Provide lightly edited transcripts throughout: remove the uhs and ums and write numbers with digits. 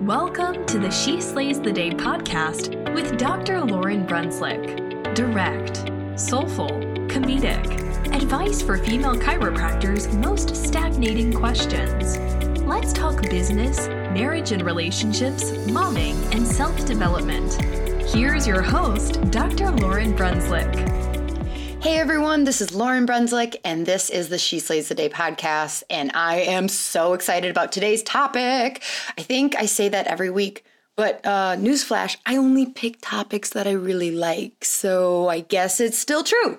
Welcome to the She Slays the Day podcast with Dr. Lauren Brunzlik. Direct, soulful, comedic, advice for female chiropractors' most stagnating questions. Let's talk business, marriage and relationships, momming, and self-development. Here's your host, Dr. Lauren Brunzlik. Hey everyone, this is Lauren Brunzlik, and this is the She Slays the Day podcast, and I am so excited about today's topic. I think I say that every week, but newsflash, I only pick topics that I really like, so I guess it's still true.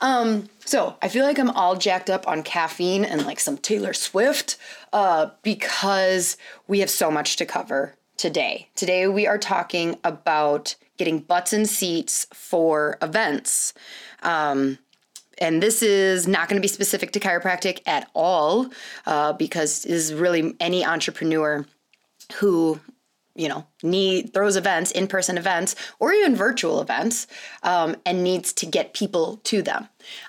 So I feel like I'm all jacked up on caffeine and like some Taylor Swift because we have so much to cover today. Today we are talking about getting butts in seats for events. And this is not going to be specific to chiropractic at all, because it is really any entrepreneur who, you know, throws events, in-person events, or even virtual events, and needs to get people to them.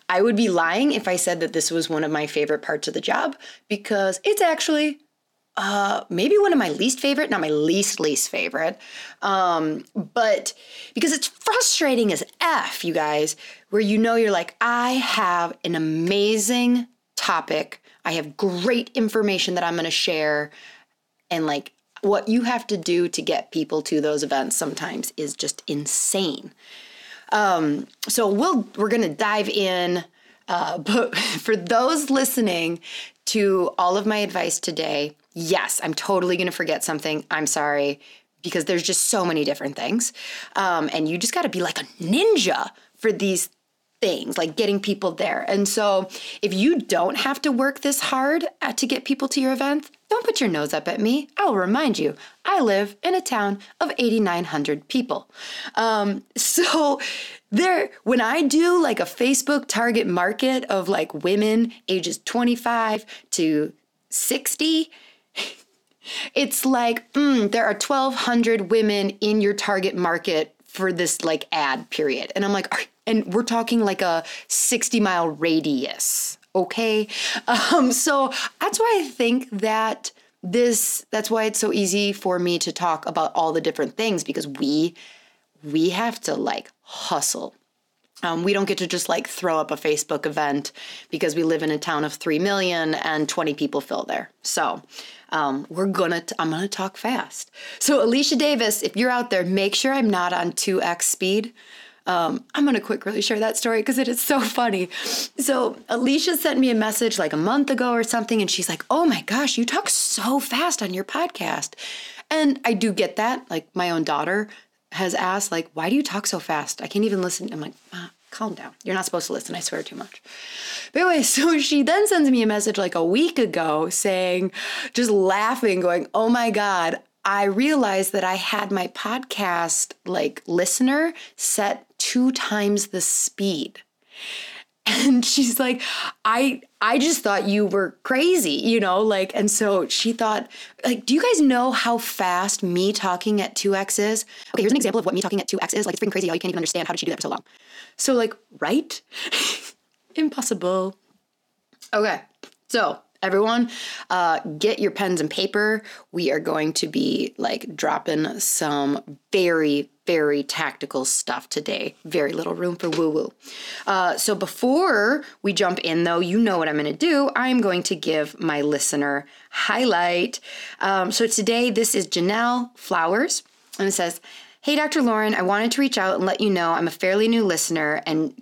I would be lying if I said that this was one of my favorite parts of the job, because it's actually maybe one of my least favorite, not my least favorite, but because it's frustrating as F, you guys, where you know you're like, I have an amazing topic, I have great information that I'm going to share, and like what you have to do to get people to those events sometimes is just insane. So we're going to dive in, but for those listening to all of my advice today, yes, I'm totally going to forget something. I'm sorry, because there's just so many different things. And you just got to be like a ninja for these things, like getting people there. And so if you don't have to work this hard to get people to your event, don't put your nose up at me. I'll remind you, I live in a town of 8,900 people. So there, when I do like a Facebook target market of like women ages 25 to 60, it's like, there are 1,200 women in your target market for this like ad period. And I'm like, and we're talking like a 60-mile radius. Okay. So that's why I think that that's why it's so easy for me to talk about all the different things, because we have to like hustle. We don't get to just like throw up a Facebook event because we live in a town of 3 million and 20 people fill there. So I'm going to talk fast. So Alicia Davis, if you're out there, make sure I'm not on 2x speed. I'm going to quickly share that story because it is so funny. So Alicia sent me a message like a month ago or something, and she's like, oh my gosh, you talk so fast on your podcast. And I do get that. Like my own daughter has asked, like, why do you talk so fast? I can't even listen. I'm like, calm down. You're not supposed to listen. I swear too much. But anyway, so she then sends me a message like a week ago saying, just laughing, going, oh my God, I realized that I had my podcast like listener set 2 times the speed. And she's like, I just thought you were crazy, you know, like, and so she thought, like, do you guys know how fast me talking at 2x is? Okay, here's an example of what me talking at 2x is. Like, it's freaking crazy. How you can't even understand. How did she do that for so long? So like, right? Impossible. Okay. So everyone, get your pens and paper. We are going to be like dropping some very, very tactical stuff today. Very little room for woo-woo. So before we jump in though, you know what I'm going to do. I'm going to give my listener highlight. So today this is Janelle Flowers, and it says, "Hey, Dr. Lauren, I wanted to reach out and let you know I'm a fairly new listener and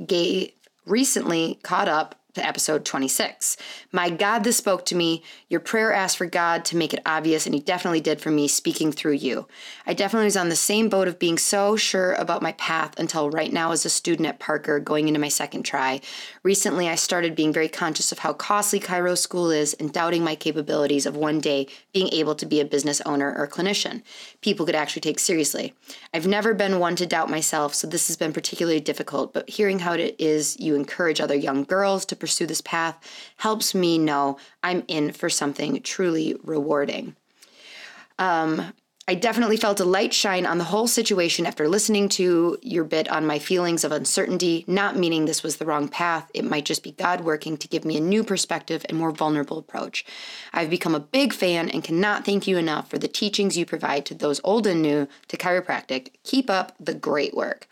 recently caught up to episode 26. My God, this spoke to me. Your prayer asked for God to make it obvious, and he definitely did for me, speaking through you. I definitely was on the same boat of being so sure about my path until right now as a student at Parker going into my second try. Recently, I started being very conscious of how costly Cairo school is and doubting my capabilities of one day being able to be a business owner or clinician people could actually take seriously. I've never been one to doubt myself, so this has been particularly difficult, but hearing how it is you encourage other young girls to pursue this path helps me know I'm in for something truly rewarding. I definitely felt a light shine on the whole situation after listening to your bit on my feelings of uncertainty, not meaning this was the wrong path. It might just be God working to give me a new perspective and more vulnerable approach. I've become a big fan and cannot thank you enough for the teachings you provide to those old and new to chiropractic. Keep up the great work."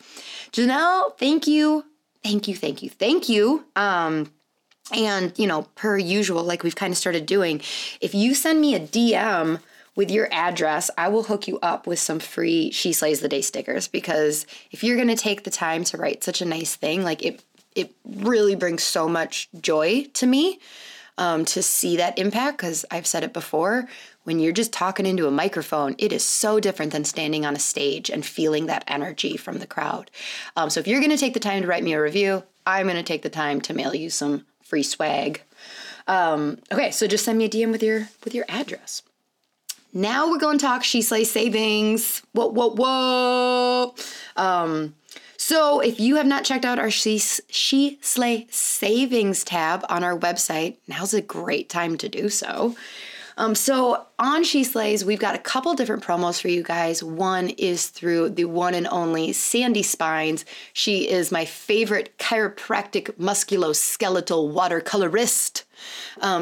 Janelle, thank you. Thank you, thank you, thank you. And, you know, per usual, like we've kind of started doing, if you send me a DM with your address, I will hook you up with some free She Slays the Day stickers, because if you're going to take the time to write such a nice thing, like it really brings so much joy to me to see that impact, because I've said it before, when you're just talking into a microphone, it is so different than standing on a stage and feeling that energy from the crowd. So if you're going to take the time to write me a review, I'm going to take the time to mail you some free swag. Okay, so just send me a DM with your address. Now we're going to talk She Slays Savings. Whoa, whoa, whoa. So if you have not checked out our She Slay Savings tab on our website, now's a great time to do so. So on She Slays, we've got a couple different promos for you guys. One is through the one and only Sandy Spines. She is my favorite chiropractic musculoskeletal watercolorist.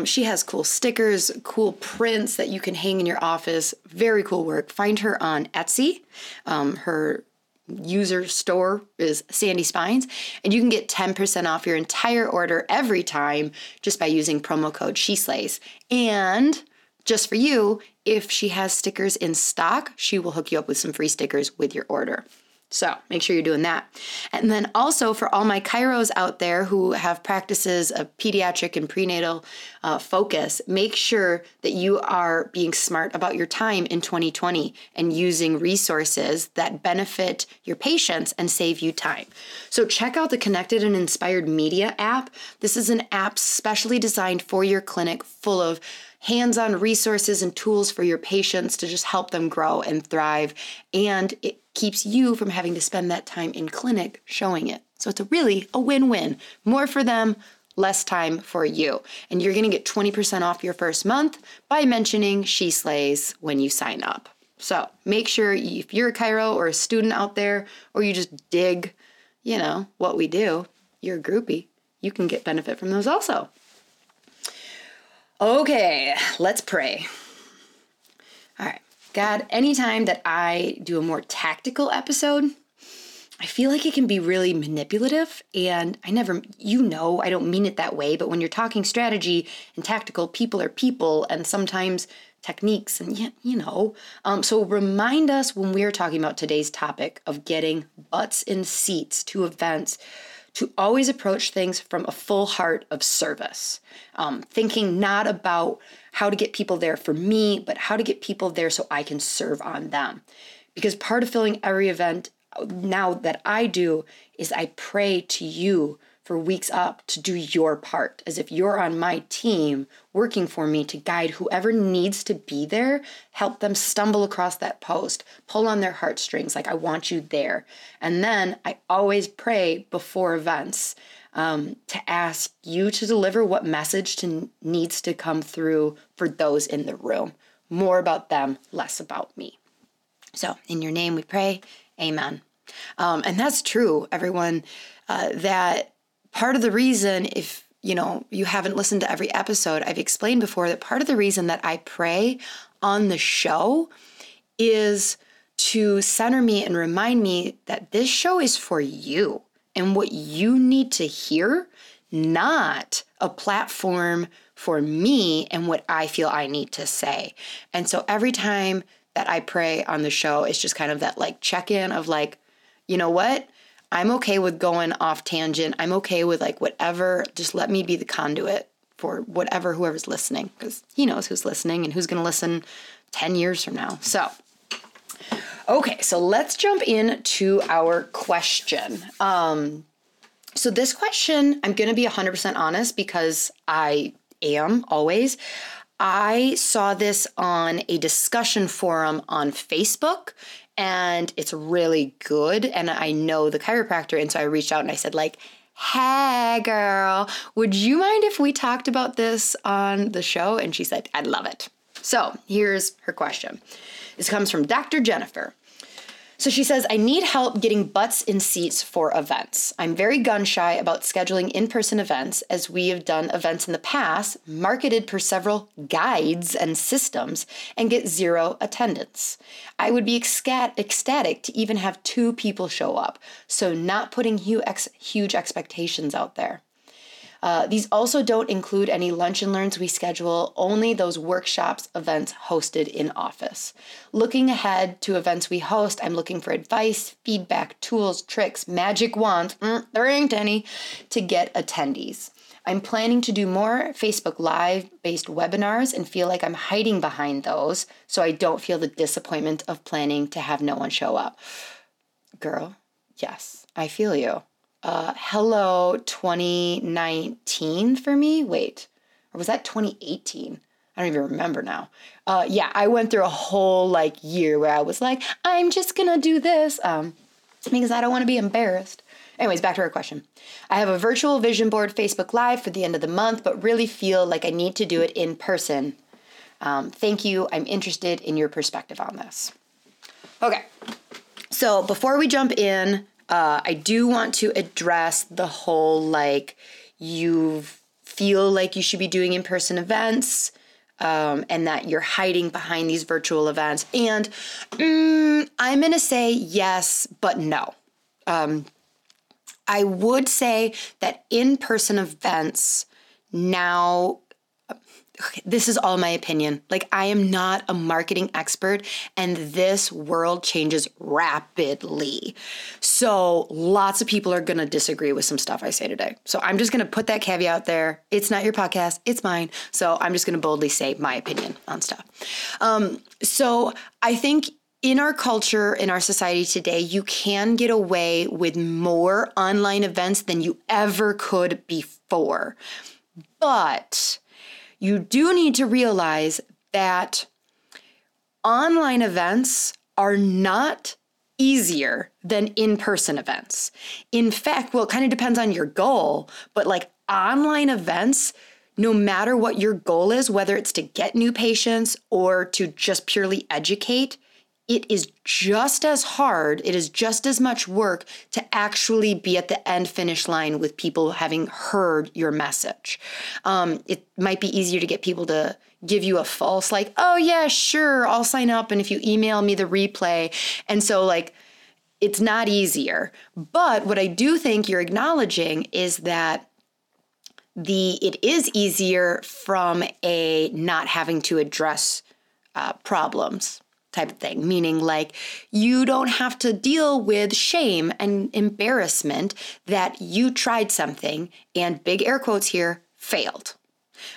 She has cool stickers, cool prints that you can hang in your office. Very cool work. Find her on Etsy. Her user store is Sandy Spines, and you can get 10% off your entire order every time just by using promo code She Slays. And just for you, if she has stickers in stock, she will hook you up with some free stickers with your order. So make sure you're doing that. And then also for all my chiros out there who have practices of pediatric and prenatal focus, make sure that you are being smart about your time in 2020 and using resources that benefit your patients and save you time. So check out the Connected and Inspired Media app. This is an app specially designed for your clinic, full of hands-on resources and tools for your patients to just help them grow and thrive. And it keeps you from having to spend that time in clinic showing it. So it's really a win-win. More for them, less time for you. And you're going to get 20% off your first month by mentioning She Slays when you sign up. So make sure, if you're a chiro or a student out there, or you just dig, you know, what we do, you're a groupie, you can get benefit from those also. Okay, let's pray. All right. God, anytime that I do a more tactical episode, I feel like it can be really manipulative, and I don't mean it that way, but when you're talking strategy and tactical, people are people, and sometimes techniques, and so remind us when we're talking about today's topic of getting butts in seats to events, to always approach things from a full heart of service, thinking not about how to get people there for me, but how to get people there so I can serve on them. Because part of filling every event now that I do is I pray to you for weeks up to do your part, as if you're on my team working for me to guide whoever needs to be there, help them stumble across that post, pull on their heartstrings, like I want you there. And then I always pray before events to ask you to deliver what message needs to come through for those in the room. More about them, less about me. So in your name we pray, amen. And that's true, everyone, that part of the reason, if you know, you haven't listened to every episode, I've explained before that part of the reason that I pray on the show is to center me and remind me that this show is for you and what you need to hear, not a platform for me and what I feel I need to say. And so every time that I pray on the show, it's just kind of that like check-in of like, you know what? I'm okay with going off tangent. I'm okay with like whatever, just let me be the conduit for whatever, whoever's listening, because he knows who's listening and who's going to listen 10 years from now. So, okay, so let's jump into our question. So this question, I'm going to be 100% honest because I am always. I saw this on a discussion forum on Facebook, and it's really good. And I know the chiropractor. And so I reached out and I said, like, hey, girl, would you mind if we talked about this on the show? And she said, I'd love it. So here's her question. This comes from Dr. Jennifer. So she says, I need help getting butts in seats for events. I'm very gun shy about scheduling in-person events, as we have done events in the past, marketed per several guides and systems, and get zero attendance. I would be ecstatic to even have 2 people show up, so not putting huge expectations out there. These also don't include any lunch and learns we schedule, only those workshops events hosted in office. Looking ahead to events we host, I'm looking for advice, feedback, tools, tricks, magic wands, there ain't any, to get attendees. I'm planning to do more Facebook Live-based webinars and feel like I'm hiding behind those, so I don't feel the disappointment of planning to have no one show up. Girl, yes, I feel you. Hello 2019 for me. Wait, or was that 2018? I don't even remember now. Yeah, I went through a whole like year where I was like, I'm just gonna do this because I don't want to be embarrassed. Anyways, back to our question. I have a virtual vision board Facebook Live for the end of the month, but really feel like I need to do it in person. Thank you. I'm interested in your perspective on this. Okay, so before we jump in, I do want to address the whole, like, you feel like you should be doing in-person events and that you're hiding behind these virtual events. And I'm going to say yes, but no. I would say that in-person events now, this is all my opinion. Like, I am not a marketing expert, and this world changes rapidly. So lots of people are going to disagree with some stuff I say today. So I'm just going to put that caveat out there. It's not your podcast. It's mine. So I'm just going to boldly say my opinion on stuff. So I think in our culture, in our society today, you can get away with more online events than you ever could before. But you do need to realize that online events are not easier than in-person events. In fact, well, it kind of depends on your goal, but like online events, no matter what your goal is, whether it's to get new patients or to just purely educate, it is just as hard, it is just as much work to actually be at the end finish line with people having heard your message. It might be easier to get people to give you a false like, oh yeah, sure, I'll sign up. And if you email me the replay. And so like, it's not easier. But what I do think you're acknowledging is that it is easier from a not having to address problems type of thing, meaning like you don't have to deal with shame and embarrassment that you tried something and big air quotes here failed.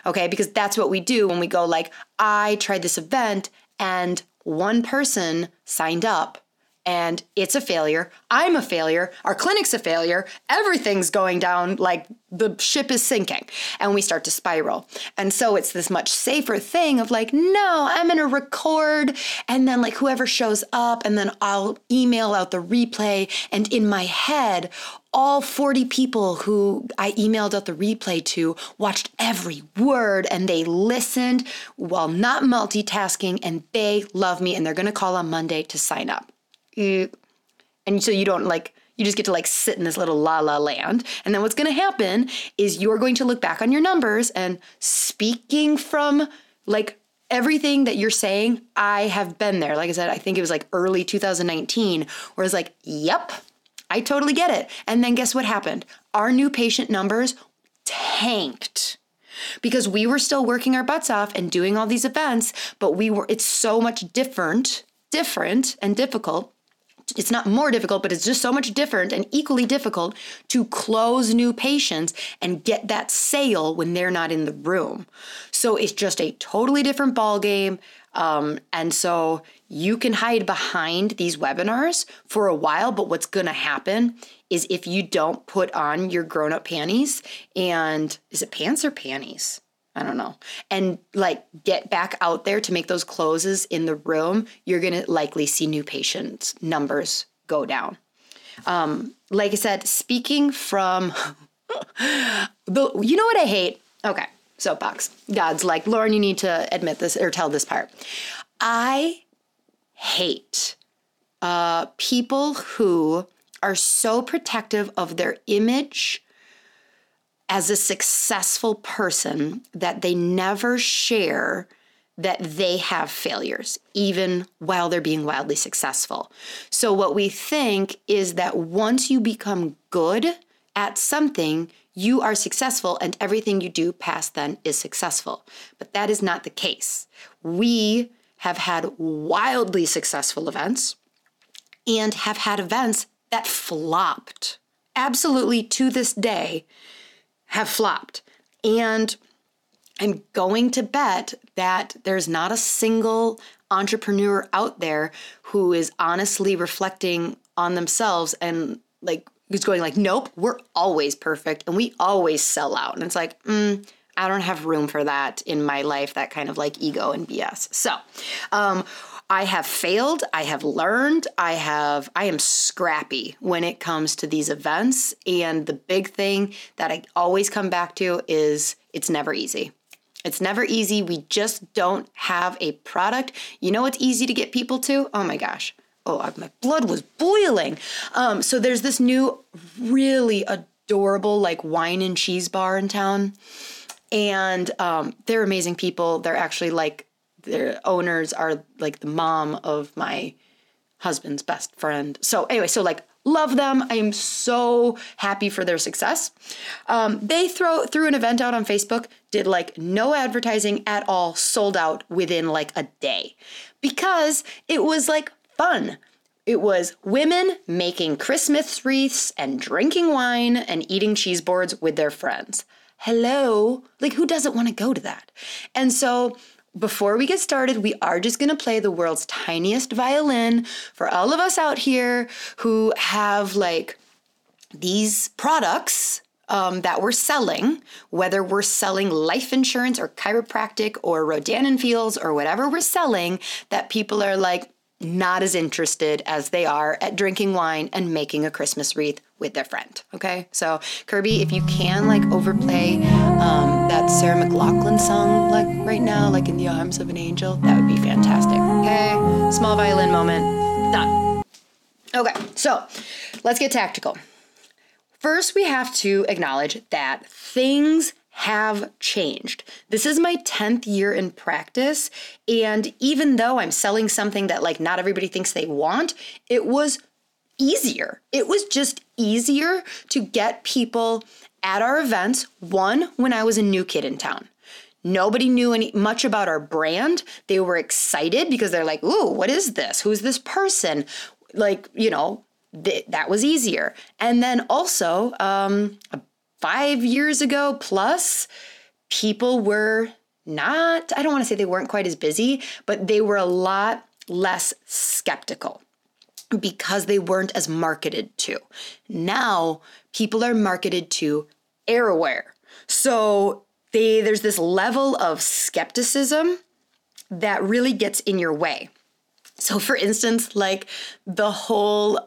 Okay, because that's what we do when we go like, I tried this event and one person signed up and it's a failure. I'm a failure. Our clinic's a failure. Everything's going down like the ship is sinking and we start to spiral. And so it's this much safer thing of like, no, I'm going to record and then like whoever shows up and then I'll email out the replay. And in my head, all 40 people who I emailed out the replay to watched every word and they listened while not multitasking and they love me and they're going to call on Monday to sign up. And so you don't like, You just get to like sit in this little la-la land. And then what's going to happen is you're going to look back on your numbers and speaking from like everything that you're saying, I have been there. Like I said, I think it was like early 2019 where I was like, yep, I totally get it. And then guess what happened? Our new patient numbers tanked because we were still working our butts off and doing all these events, but it's so much different and difficult. It's not more difficult, but it's just so much different and equally difficult to close new patients and get that sale when they're not in the room. So it's just a totally different ball game. And so you can hide behind these webinars for a while, but what's going to happen is if you don't put on your grown-up panties and is it pants or panties? I don't know. And like get back out there to make those closes in the room, you're going to likely see new patients numbers go down. Like I said, speaking from you know what I hate? Okay. Soapbox. God's like, Lauren, you need to admit this or tell this part. I hate people who are so protective of their image as a successful person that they never share that they have failures, even while they're being wildly successful. So what we think is that once you become good at something, you are successful and everything you do past then is successful. But that is not the case. We have had wildly successful events and have had events that flopped. Absolutely, to this day, have flopped. And I'm going to bet that there's not a single entrepreneur out there who is honestly reflecting on themselves and like who's going like, nope, we're always perfect and we always sell out. And it's like, I don't have room for that in my life, that kind of like ego and BS. So I have failed. I have learned. I am scrappy when it comes to these events. And the big thing that I always come back to is it's never easy. It's never easy. We just don't have a product. You know what's easy to get people to? Oh my gosh. Oh, my blood was boiling. So there's this new really adorable like wine and cheese bar in town. And they're amazing people. They're actually like their owners are like the mom of my husband's best friend. So anyway, so like love them. I am so happy for their success. They threw an event out on Facebook, did like no advertising at all, sold out within like a day because it was like fun. It was women making Christmas wreaths and drinking wine and eating cheese boards with their friends. Hello. Like, who doesn't want to go to that? And so before we get started, we are just going to play the world's tiniest violin for all of us out here who have like these products that we're selling, whether we're selling life insurance or chiropractic or Rodan & Fields or whatever we're selling, that people are like, not as interested as they are at drinking wine and making a Christmas wreath with their friend. Okay. So Kirby, if you can like overplay that Sarah McLachlan song like right now, like In the Arms of an Angel, that would be fantastic. Okay. Small violin moment. Done. Okay. So let's get tactical. First, we have to acknowledge that things have changed. This is my 10th year in practice. And even though I'm selling something that like not everybody thinks they want, it was easier. It was just easier to get people at our events. One, when I was a new kid in town, nobody knew much about our brand. They were excited because they're like, ooh, what is this? Who's this person? Like, you know, that was easier. And then also, 5 years ago plus, people were not, I don't want to say they weren't quite as busy, but they were a lot less skeptical because they weren't as marketed to. Now, people are marketed to everywhere. So there's this level of skepticism that really gets in your way. So for instance, like the whole,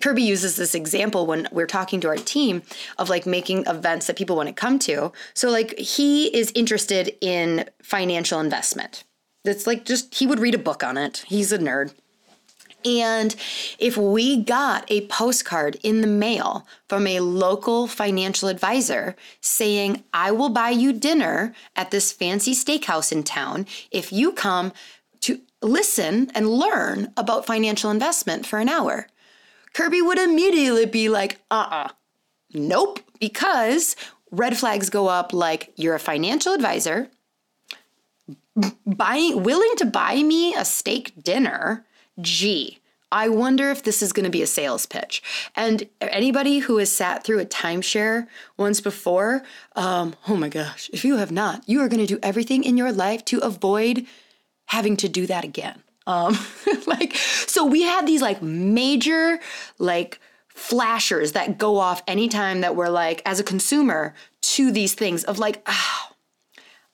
Kirby uses this example when we're talking to our team of like making events that people want to come to. So like he is interested in financial investment. That's like just, he would read a book on it. He's a nerd. And if we got a postcard in the mail from a local financial advisor saying, I will buy you dinner at this fancy steakhouse in town if you come to listen and learn about financial investment for an hour, Kirby would immediately be like, nope, because red flags go up like, you're a financial advisor, willing to buy me a steak dinner. Gee, I wonder if this is going to be a sales pitch. And anybody who has sat through a timeshare once before, oh my gosh, if you have not, you are going to do everything in your life to avoid having to do that again. So we had these major flashers that go off anytime that we're as a consumer to these things of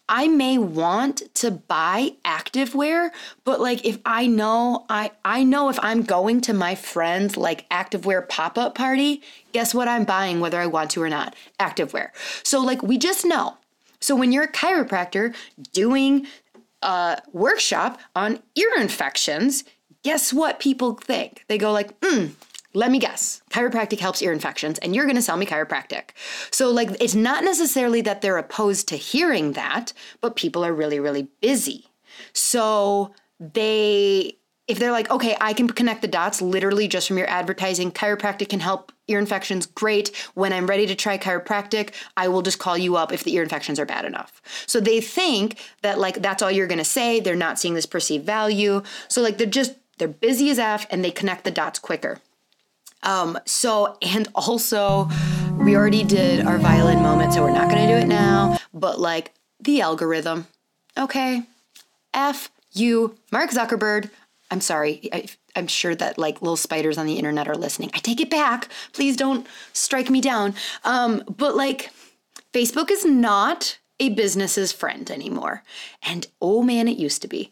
I may want to buy activewear, but if I know if I'm going to my friend's activewear pop-up party, guess what I'm buying whether I want to or not? Activewear. So we just know. So when you're a chiropractor doing a workshop on ear infections, guess what people think? They go let me guess, chiropractic helps ear infections, and you're going to sell me chiropractic. So it's not necessarily that they're opposed to hearing that, but people are really, really busy. So if they're okay, I can connect the dots literally just from your advertising. Chiropractic can help ear infections. Great. When I'm ready to try chiropractic, I will just call you up if the ear infections are bad enough. So they think that that's all you're going to say. They're not seeing this perceived value. So they're busy as F, and they connect the dots quicker. And also we already did our violin moment, so we're not going to do it now, but the algorithm. Okay. F you, Mark Zuckerberg. I'm sorry. I'm sure that little spiders on the internet are listening. I take it back. Please don't strike me down. But Facebook is not a business's friend anymore. And oh man, it used to be.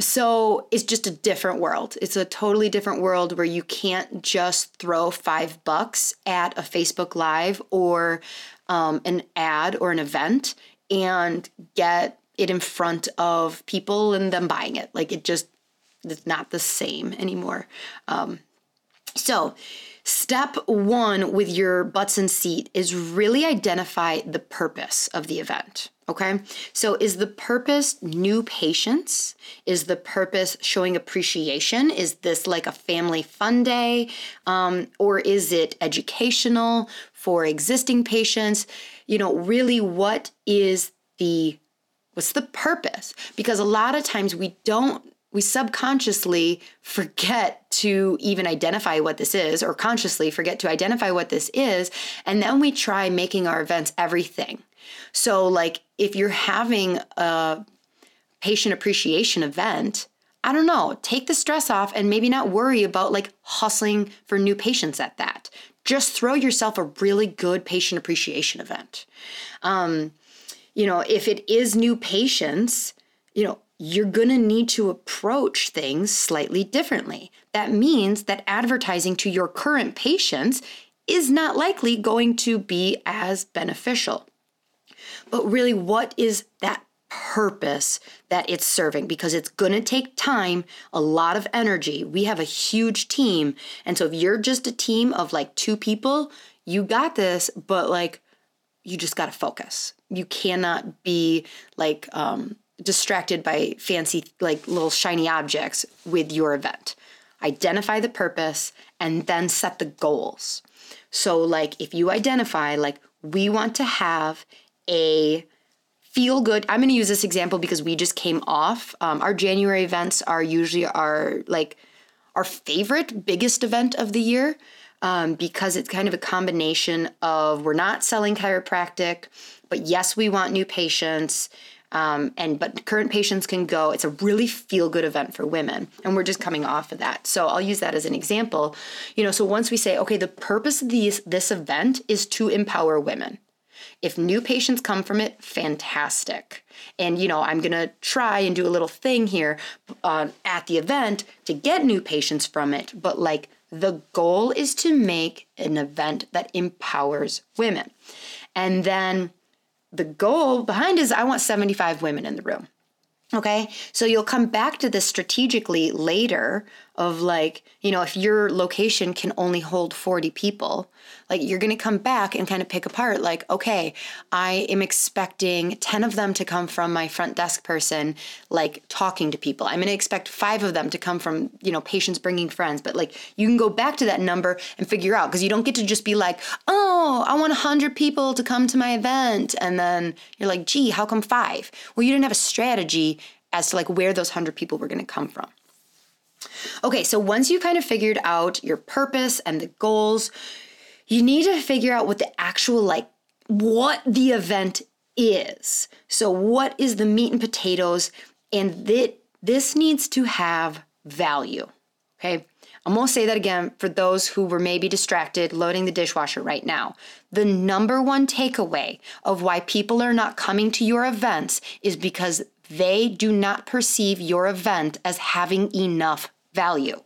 So it's just a different world. It's a totally different world where you can't just throw $5 at a Facebook Live or an ad or an event and get it in front of people and them buying it. It's not the same anymore. So step one with your butts in seat is really identify the purpose of the event. Okay. So is the purpose new patients? Is the purpose showing appreciation? Is this a family fun day? Or is it educational for existing patients? Really what is what's the purpose? Because a lot of times we subconsciously forget to even identify what this is, or consciously forget to identify what this is. And then we try making our events everything. So if you're having a patient appreciation event, I don't know, take the stress off and maybe not worry about hustling for new patients at that. Just throw yourself a really good patient appreciation event. If it is new patients, you're going to need to approach things slightly differently. That means that advertising to your current patients is not likely going to be as beneficial. But really, what is that purpose that it's serving? Because it's going to take time, a lot of energy. We have a huge team. And so if you're just a team of 2 people, you got this, but you just got to focus. You cannot be distracted by fancy little shiny objects with your event. Identify the purpose and then set the goals. So if you identify we want to have a feel good, I'm going to use this example because we just came off. Our January events are usually our favorite, biggest event of the year, because it's kind of a combination of we're not selling chiropractic, but yes, we want new patients. But current patients can go. It's a really feel-good event for women, and we're just coming off of that. So I'll use that as an example. So once we say, okay, the purpose of this event is to empower women. If new patients come from it, fantastic. And, I'm going to try and do a little thing here at the event to get new patients from it. But the goal is to make an event that empowers women. And then the goal behind is I want 75 women in the room. Okay. So you'll come back to this strategically later of like, you know, if your location can only hold 40 people, like you're going to come back and kind of pick apart like, okay, I am expecting 10 of them to come from my front desk person, like talking to people. I'm going to expect 5 of them to come from, you know, patients bringing friends. But like you can go back to that number and figure out, because you don't get to just be like, oh, I want 100 people to come to my event. And then you're like, gee, how come 5? Well, you didn't have a strategy as to like where those 100 people were going to come from. Okay, so once you kind of figured out your purpose and the goals, you need to figure out what the actual, like, what the event is. So what is the meat and potatoes? And this needs to have value, okay? I'm going to say that again for those who were maybe distracted loading the dishwasher right now. The number one takeaway of why people are not coming to your events is because they do not perceive your event as having enough value.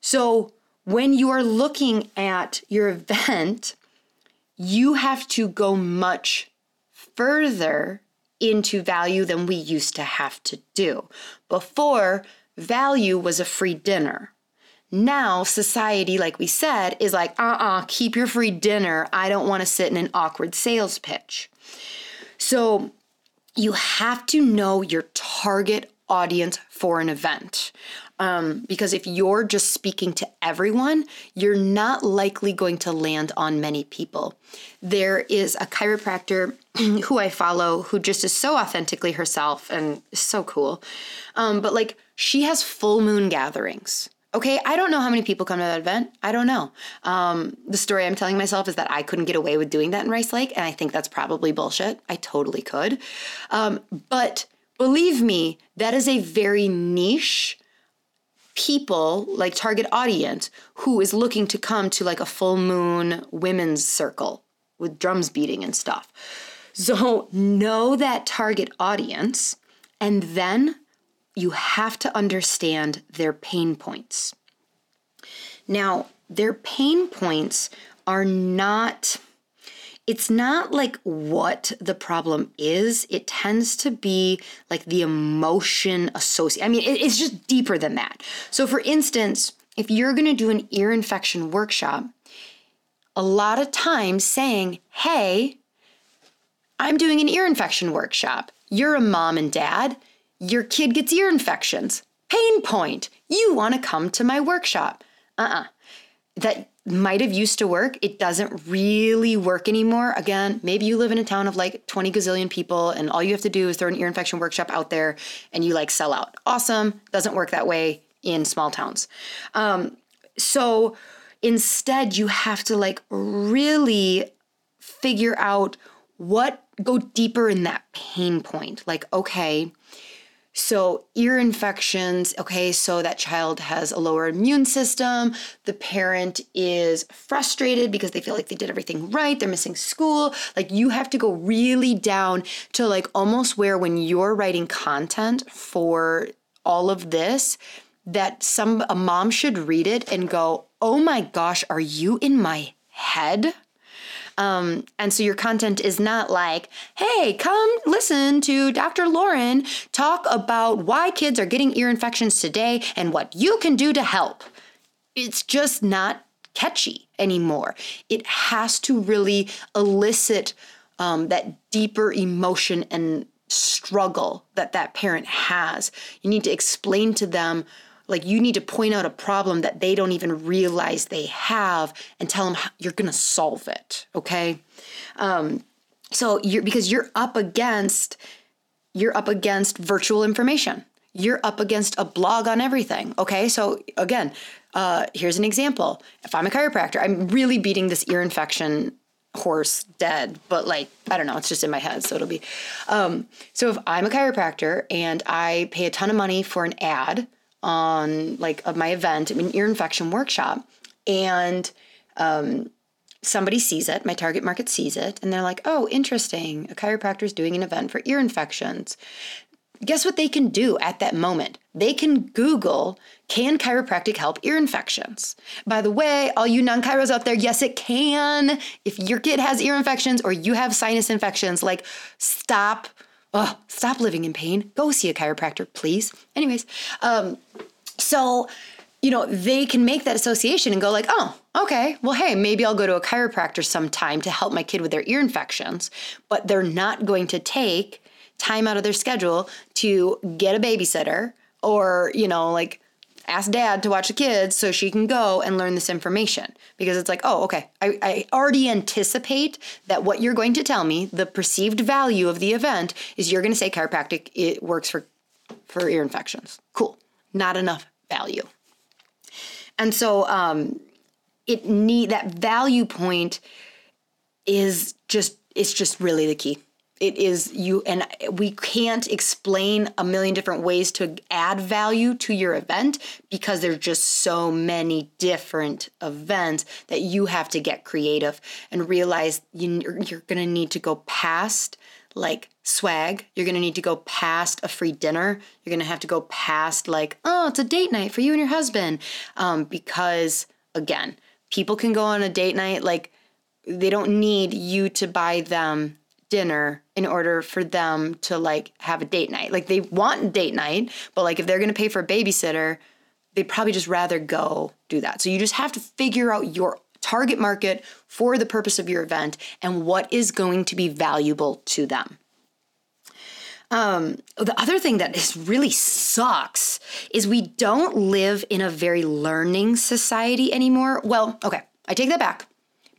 So when you are looking at your event, you have to go much further into value than we used to have to do. Before, value was a free dinner. Now society, like we said, is like, keep your free dinner. I don't want to sit in an awkward sales pitch. So you have to know your target audience for an event. Because if you're just speaking to everyone, you're not likely going to land on many people. There is a chiropractor who I follow who just is so authentically herself and so cool. But like she has full moon gatherings. Okay, I don't know how many people come to that event. I don't know. The story I'm telling myself is that I couldn't get away with doing that in Rice Lake, and I think that's probably bullshit. I totally could. But believe me, that is a very niche people, like target audience, who is looking to come to like a full moon women's circle with drums beating and stuff. So know that target audience, and then you have to understand their pain points. Now, their pain points are not, it's not like what the problem is. It tends to be like the emotion associated. I mean, it's just deeper than that. So for instance, if you're going to do an ear infection workshop, a lot of times saying, hey, I'm doing an ear infection workshop. You're a mom and dad. Your kid gets ear infections. Pain point. You want to come to my workshop. That might have used to work. It doesn't really work anymore. Again, maybe you live in a town of like 20 gazillion people and all you have to do is throw an ear infection workshop out there and you like sell out. Awesome. Doesn't work that way in small towns. So instead you have to like really figure out what, go deeper in that pain point. Like, okay, so ear infections, okay, so that child has a lower immune system. The parent is frustrated because they feel like they did everything right. They're missing school. Like you have to go really down to like almost where when you're writing content for all of this, that a mom should read it and go, oh my gosh, are you in my head? And so your content is not like, hey, come listen to Dr. Lauren talk about why kids are getting ear infections today and what you can do to help. It's just not catchy anymore. It has to really elicit that deeper emotion and struggle that parent has. You need to explain to them, like you need to point out a problem that they don't even realize they have and tell them how you're going to solve it, okay? Because you're up against virtual information. You're up against a blog on everything, okay? So again, here's an example. If I'm a chiropractor, I'm really beating this ear infection horse dead, but like, I don't know, it's just in my head. So it'll be, so if I'm a chiropractor and I pay a ton of money for an ad on like of my event, an ear infection workshop, and somebody sees it, my target market sees it, and they're like, oh, interesting, a chiropractor's doing an event for ear infections. Guess what they can do at that moment? They can Google, can chiropractic help ear infections? By the way, all you non-chiros out there, yes, it can. If your kid has ear infections or you have sinus infections, like stop living in pain. Go see a chiropractor, please. Anyways, So, you know, they can make that association and go like, oh, okay, well, hey, maybe I'll go to a chiropractor sometime to help my kid with their ear infections. But they're not going to take time out of their schedule to get a babysitter or, you know, like ask dad to watch the kids so she can go and learn this information. Because it's like, oh, okay, I already anticipate that what you're going to tell me, the perceived value of the event, is you're going to say chiropractic, it works for ear infections. Cool. Not enough value. And so that value point is just, it's just really the key. It is you, and we can't explain a million different ways to add value to your event because there's just so many different events that you have to get creative and realize you're going to need to go past like swag. You're going to need to go past a free dinner. You're going to have to go past like, oh, it's a date night for you and your husband. Because again, people can go on a date night. Like they don't need you to buy them dinner in order for them to like have a date night. Like they want date night, but like if they're going to pay for a babysitter, they'd probably just rather go do that. So you just have to figure out your target market for the purpose of your event and what is going to be valuable to them. The other thing that is really sucks is we don't live in a very learning society anymore. Well, okay, I take that back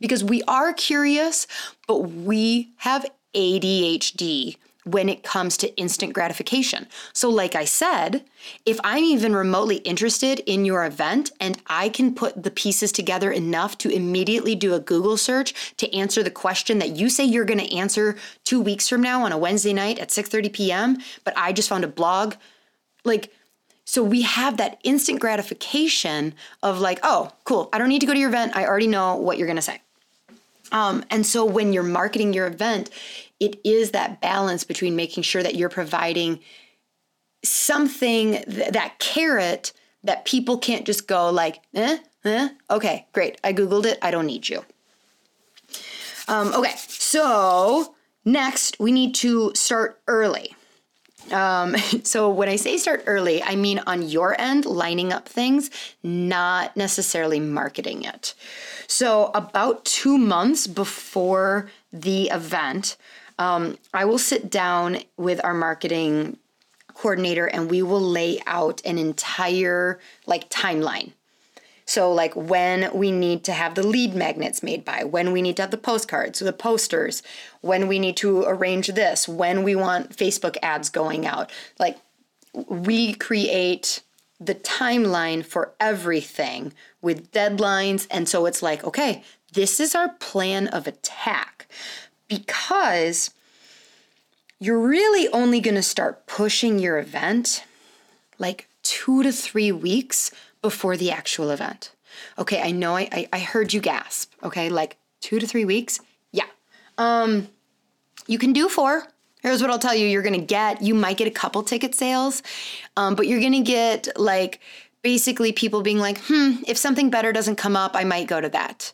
because we are curious, but we have ADHD when it comes to instant gratification. So like I said, if I'm even remotely interested in your event and I can put the pieces together enough to immediately do a Google search to answer the question that you say you're going to answer 2 weeks from now on a Wednesday night at 6:30 p.m., but I just found a blog. Like, so we have that instant gratification of like, oh, cool. I don't need to go to your event. I already know what you're going to say. And so when you're marketing your event, it is that balance between making sure that you're providing something, that carrot that people can't just go like, okay, great. I Googled it. I don't need you. Okay. So next we need to start early. So when I say start early, I mean on your end, lining up things, not necessarily marketing it. So about 2 months before the event, I will sit down with our marketing coordinator and we will lay out an entire like timeline. So like when we need to have the lead magnets made by, when we need to have the postcards, the posters, when we need to arrange this, when we want Facebook ads going out. Like we create the timeline for everything with deadlines. And so it's like, okay, this is our plan of attack because you're really only going to start pushing your event like 2 to 3 weeks before the actual event. Okay, I know I heard you gasp. Okay, like 2 to 3 weeks. Yeah. You can do 4. Here's what I'll tell you. You might get a couple ticket sales, but you're going to get like basically people being like, if something better doesn't come up, I might go to that.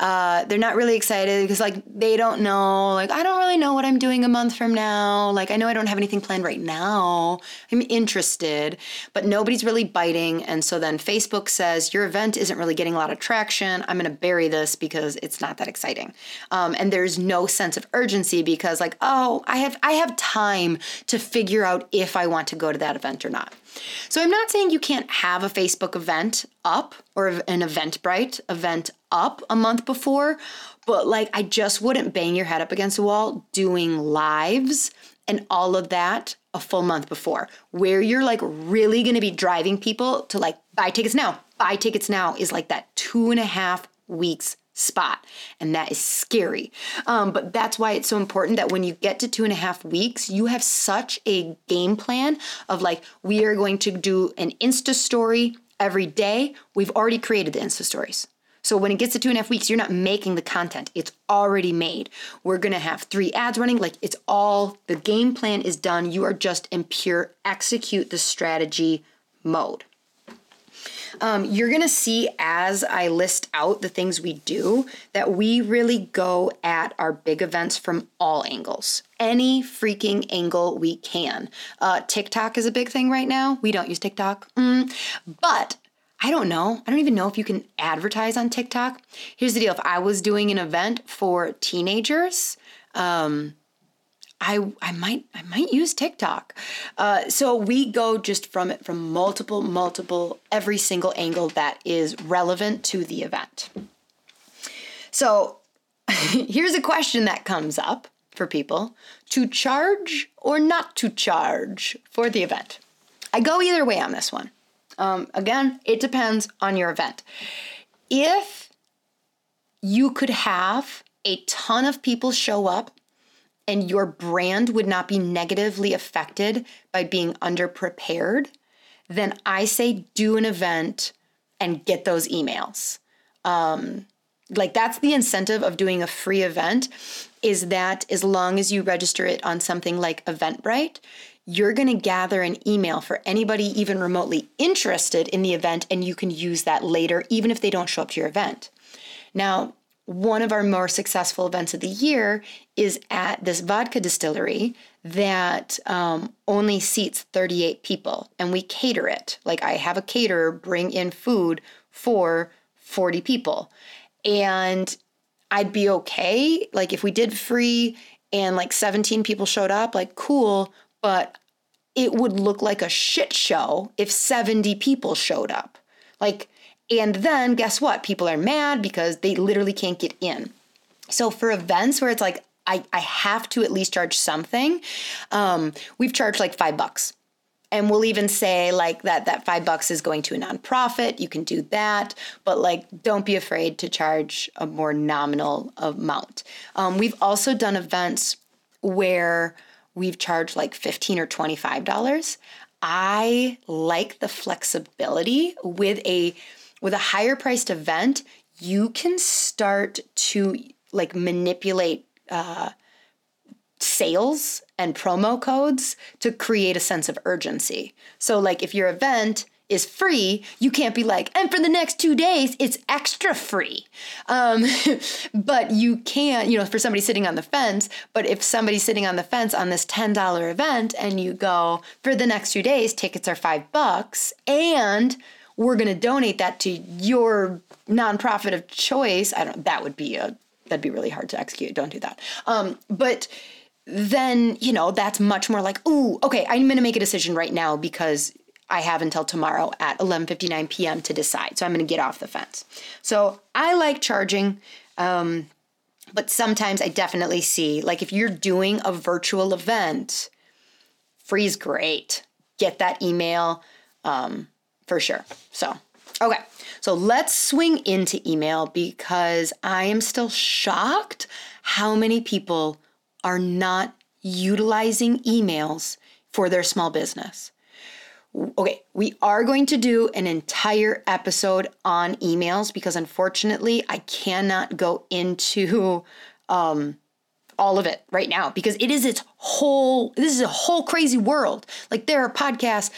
They're not really excited because like they don't know, like I don't really know what I'm doing a month from now. Like I know I don't have anything planned right now. I'm interested, but nobody's really biting. And so then Facebook says your event isn't really getting a lot of traction. I'm going to bury this because it's not that exciting. And there's no sense of urgency because like, oh, I have time to figure out if I want to go to that event or not. So I'm not saying you can't have a Facebook event up or an Eventbrite event up a month before, but like I just wouldn't bang your head up against the wall doing lives and all of that a full month before, where you're like really going to be driving people to like buy tickets now. Buy tickets now is like that 2.5 weeks spot. And that is scary. But that's why it's so important that when you get to 2.5 weeks, you have such a game plan of like, we are going to do an Insta story every day. We've already created the Insta stories. So when it gets to 2.5 weeks, you're not making the content. It's already made. We're going to have 3 ads running. Like it's all, the game plan is done. You are just in pure execute the strategy mode. You're going to see as I list out the things we do that we really go at our big events from all angles. Any freaking angle we can. TikTok is a big thing right now. We don't use TikTok. But I don't know. I don't even know if you can advertise on TikTok. Here's the deal. If I was doing an event for teenagers, I might use TikTok. So we go just from multiple, every single angle that is relevant to the event. So here's a question that comes up for people: to charge or not to charge for the event? I go either way on this one. Again, it depends on your event. If you could have a ton of people show up and your brand would not be negatively affected by being underprepared, then I say do an event and get those emails. Like that's the incentive of doing a free event, is that as long as you register it on something like Eventbrite, you're going to gather an email for anybody even remotely interested in the event, and you can use that later, even if they don't show up to your event. Now, one of our more successful events of the year is at this vodka distillery that only seats 38 people, and we cater it. Like I have a caterer bring in food for 40 people, and I'd be okay. Like if we did free and like 17 people showed up, like cool, but it would look like a shit show if 70 people showed up. Like, and then guess what? People are mad because they literally can't get in. So for events where it's like, I have to at least charge something, we've charged like $5. And we'll even say like that $5 is going to a nonprofit. You can do that, but like, don't be afraid to charge a more nominal amount. We've also done events where we've charged like $15 or $25. I like the flexibility with a higher priced event. You can start to like manipulate sales and promo codes to create a sense of urgency. So like if your event is free, you can't be like, and for the next 2 days, it's extra free. But you can, for somebody sitting on the fence, but if somebody's sitting on the fence on this $10 event and you go, for the next 2 days, tickets are $5 and we're going to donate that to your nonprofit of choice. That'd be really hard to execute. Don't do that. But then, that's much more like, ooh, okay, I'm going to make a decision right now because I have until tomorrow at 11:59 p.m. to decide. So I'm going to get off the fence. So I like charging, but sometimes I definitely see, like if you're doing a virtual event, free is great. Get that email for sure. So, okay. So let's swing into email because I am still shocked how many people are not utilizing emails for their small business. Okay, we are going to do an entire episode on emails because unfortunately I cannot go into all of it right now because this is a whole crazy world. Like there are podcasts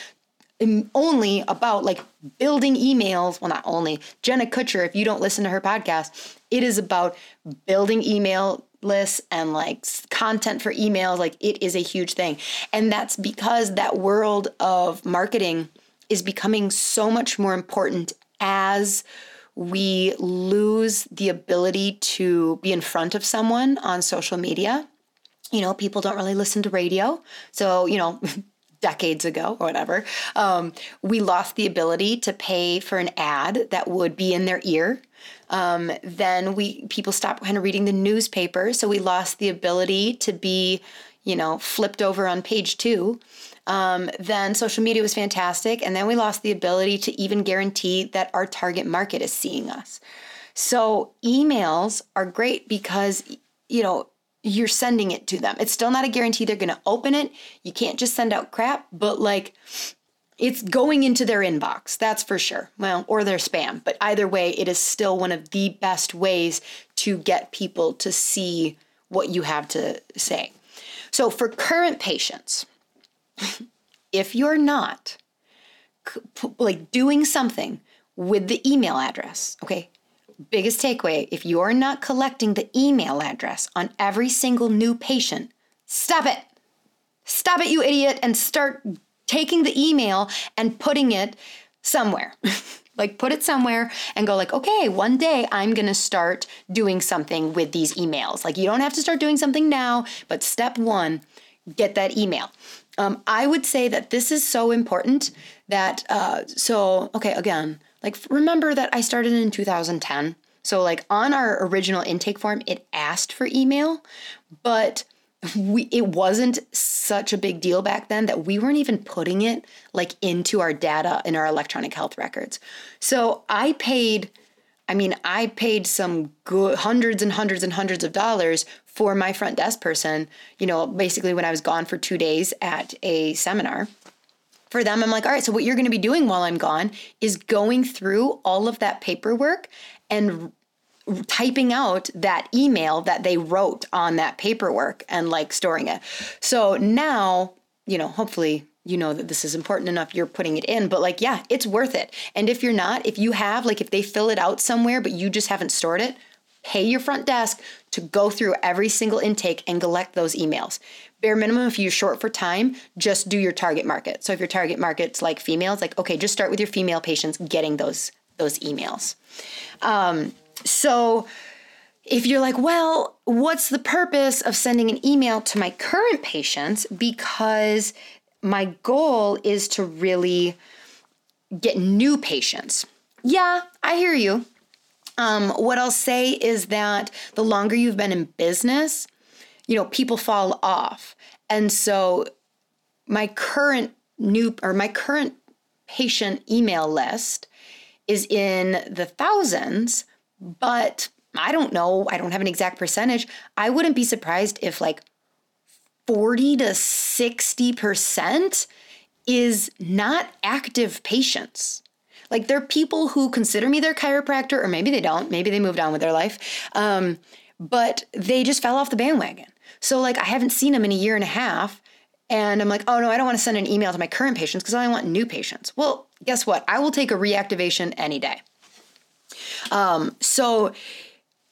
only about like building emails. Well, not only. Jenna Kutcher, if you don't listen to her podcast, it is about building email lists and like content for emails. Like it is a huge thing. And that's because that world of marketing is becoming so much more important as we lose the ability to be in front of someone on social media. People don't really listen to radio. So, decades ago or whatever, we lost the ability to pay for an ad that would be in their ear. Then people stopped kind of reading the newspaper. So we lost the ability to be, flipped over on page 2. Then social media was fantastic. And then we lost the ability to even guarantee that our target market is seeing us. So emails are great because, you're sending it to them. It's still not a guarantee they're going to open it. You can't just send out crap, but like it's going into their inbox. That's for sure. Well, or their spam, but either way, it is still one of the best ways to get people to see what you have to say. So for current patients, if you're not doing something with the email address. Okay, biggest takeaway, if you're not collecting the email address on every single new patient, stop it. Stop it, you idiot, and start taking the email and putting it somewhere. Like, put it somewhere and go like, okay, one day I'm going to start doing something with these emails. Like, you don't have to start doing something now, but step one, get that email. I would say that this is so important that, okay, again, like, remember that I started in 2010. So, like, on our original intake form, it asked for email, but it wasn't such a big deal back then that we weren't even putting it like into our data in our electronic health records. So I paid some good hundreds of dollars for my front desk person, you know, basically when I was gone for 2 days at a seminar. For them, I'm like, all right, so what you're going to be doing while I'm gone is going through all of that paperwork and typing out that email that they wrote on that paperwork and like storing it. So now, you know, hopefully, you know that this is important enough, you're putting it in, but like, yeah, it's worth it. And if you're not, if you have, like, if they fill it out somewhere, but you just haven't stored it, pay your front desk to go through every single intake and collect those emails. Bare minimum, if you're short for time, just do your target market. So if your target market's like females, like, okay, just start with your female patients getting those emails. So if you're like, well, what's the purpose of sending an email to my current patients? Because my goal is to really get new patients. Yeah, I hear you. What I'll say is that the longer you've been in business, you know, people fall off. And so my current patient email list is in the thousands. But I don't know. I don't have an exact percentage. I wouldn't be surprised if like 40 to 60% is not active patients. Like, they're people who consider me their chiropractor, or maybe they don't. Maybe they moved on with their life. But they just fell off the bandwagon. So like, I haven't seen them in a year and a half. And I'm like, oh no, I don't want to send an email to my current patients because I want new patients. Well, guess what? I will take a reactivation any day. So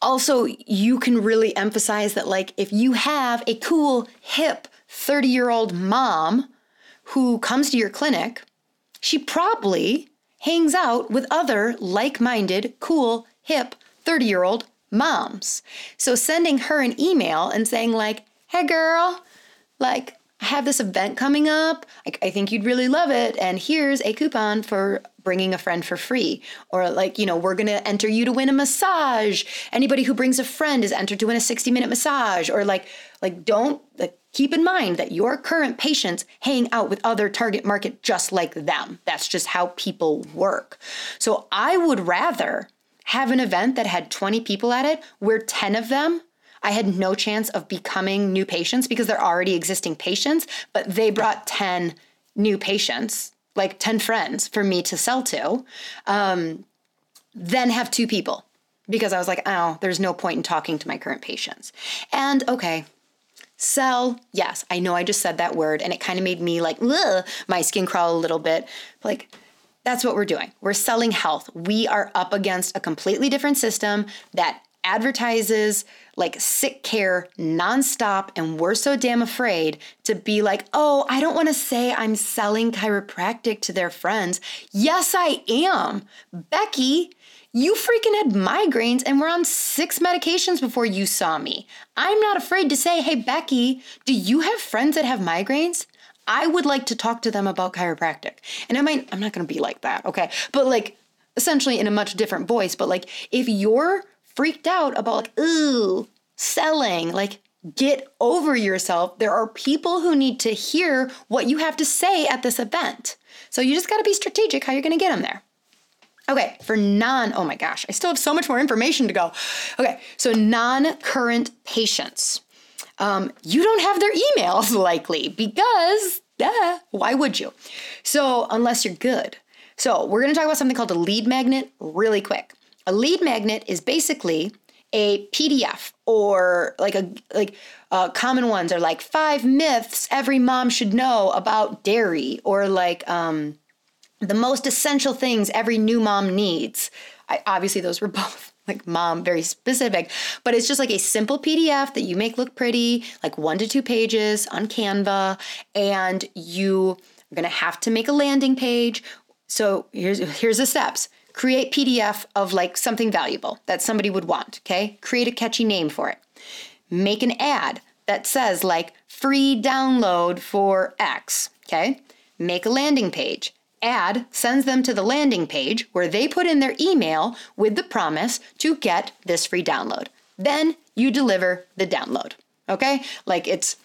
also you can really emphasize that, like, if you have a cool, hip 30-year-old mom who comes to your clinic, she probably hangs out with other like-minded, cool, hip 30-year-old moms. So sending her an email and saying like, hey girl, like, I have this event coming up. I think you'd really love it. And here's a coupon for bringing a friend for free. Or like, you know, we're going to enter you to win a massage. Anybody who brings a friend is entered to win a 60-minute massage. Or like, don't, like, keep in mind that your current patients hang out with other target market just like them. That's just how people work. So I would rather have an event that had 20 people at it where 10 of them I had no chance of becoming new patients because they're already existing patients, but they brought 10 new patients, like 10 friends for me to sell to, then have 2 people because I was like, oh, there's no point in talking to my current patients. And okay, sell. Yes, I know I just said that word and it kind of made me like, ugh, my skin crawl a little bit, but like, that's what we're doing. We're selling health. We are up against a completely different system that advertises like sick care nonstop, and we're so damn afraid to be like, oh, I don't want to say I'm selling chiropractic to their friends. Yes, I am. Becky, you freaking had migraines and were on 6 medications before you saw me. I'm not afraid to say, hey, Becky, do you have friends that have migraines? I would like to talk to them about chiropractic. And I'm not going to be like that, okay? But like, essentially in a much different voice, but like, if you're freaked out about like, ooh, selling, like, get over yourself. There are people who need to hear what you have to say at this event. So you just got to be strategic how you're going to get them there. Okay, for oh my gosh, I still have so much more information to go. Okay, so non-current patients. You don't have their emails likely because, why would you? So unless you're good. So we're going to talk about something called a lead magnet really quick. A lead magnet is basically a PDF, or common ones are like 5 myths every mom should know about dairy, or like the most essential things every new mom needs. Obviously, those were both like mom, very specific, but it's just like a simple PDF that you make look pretty, like 1 to 2 pages on Canva, and you are going to have to make a landing page. So here's the steps. Create PDF of like something valuable that somebody would want, okay? Create a catchy name for it. Make an ad that says like free download for X, okay? Make a landing page. Ad sends them to the landing page where they put in their email with the promise to get this free download. Then you deliver the download, okay? Like it's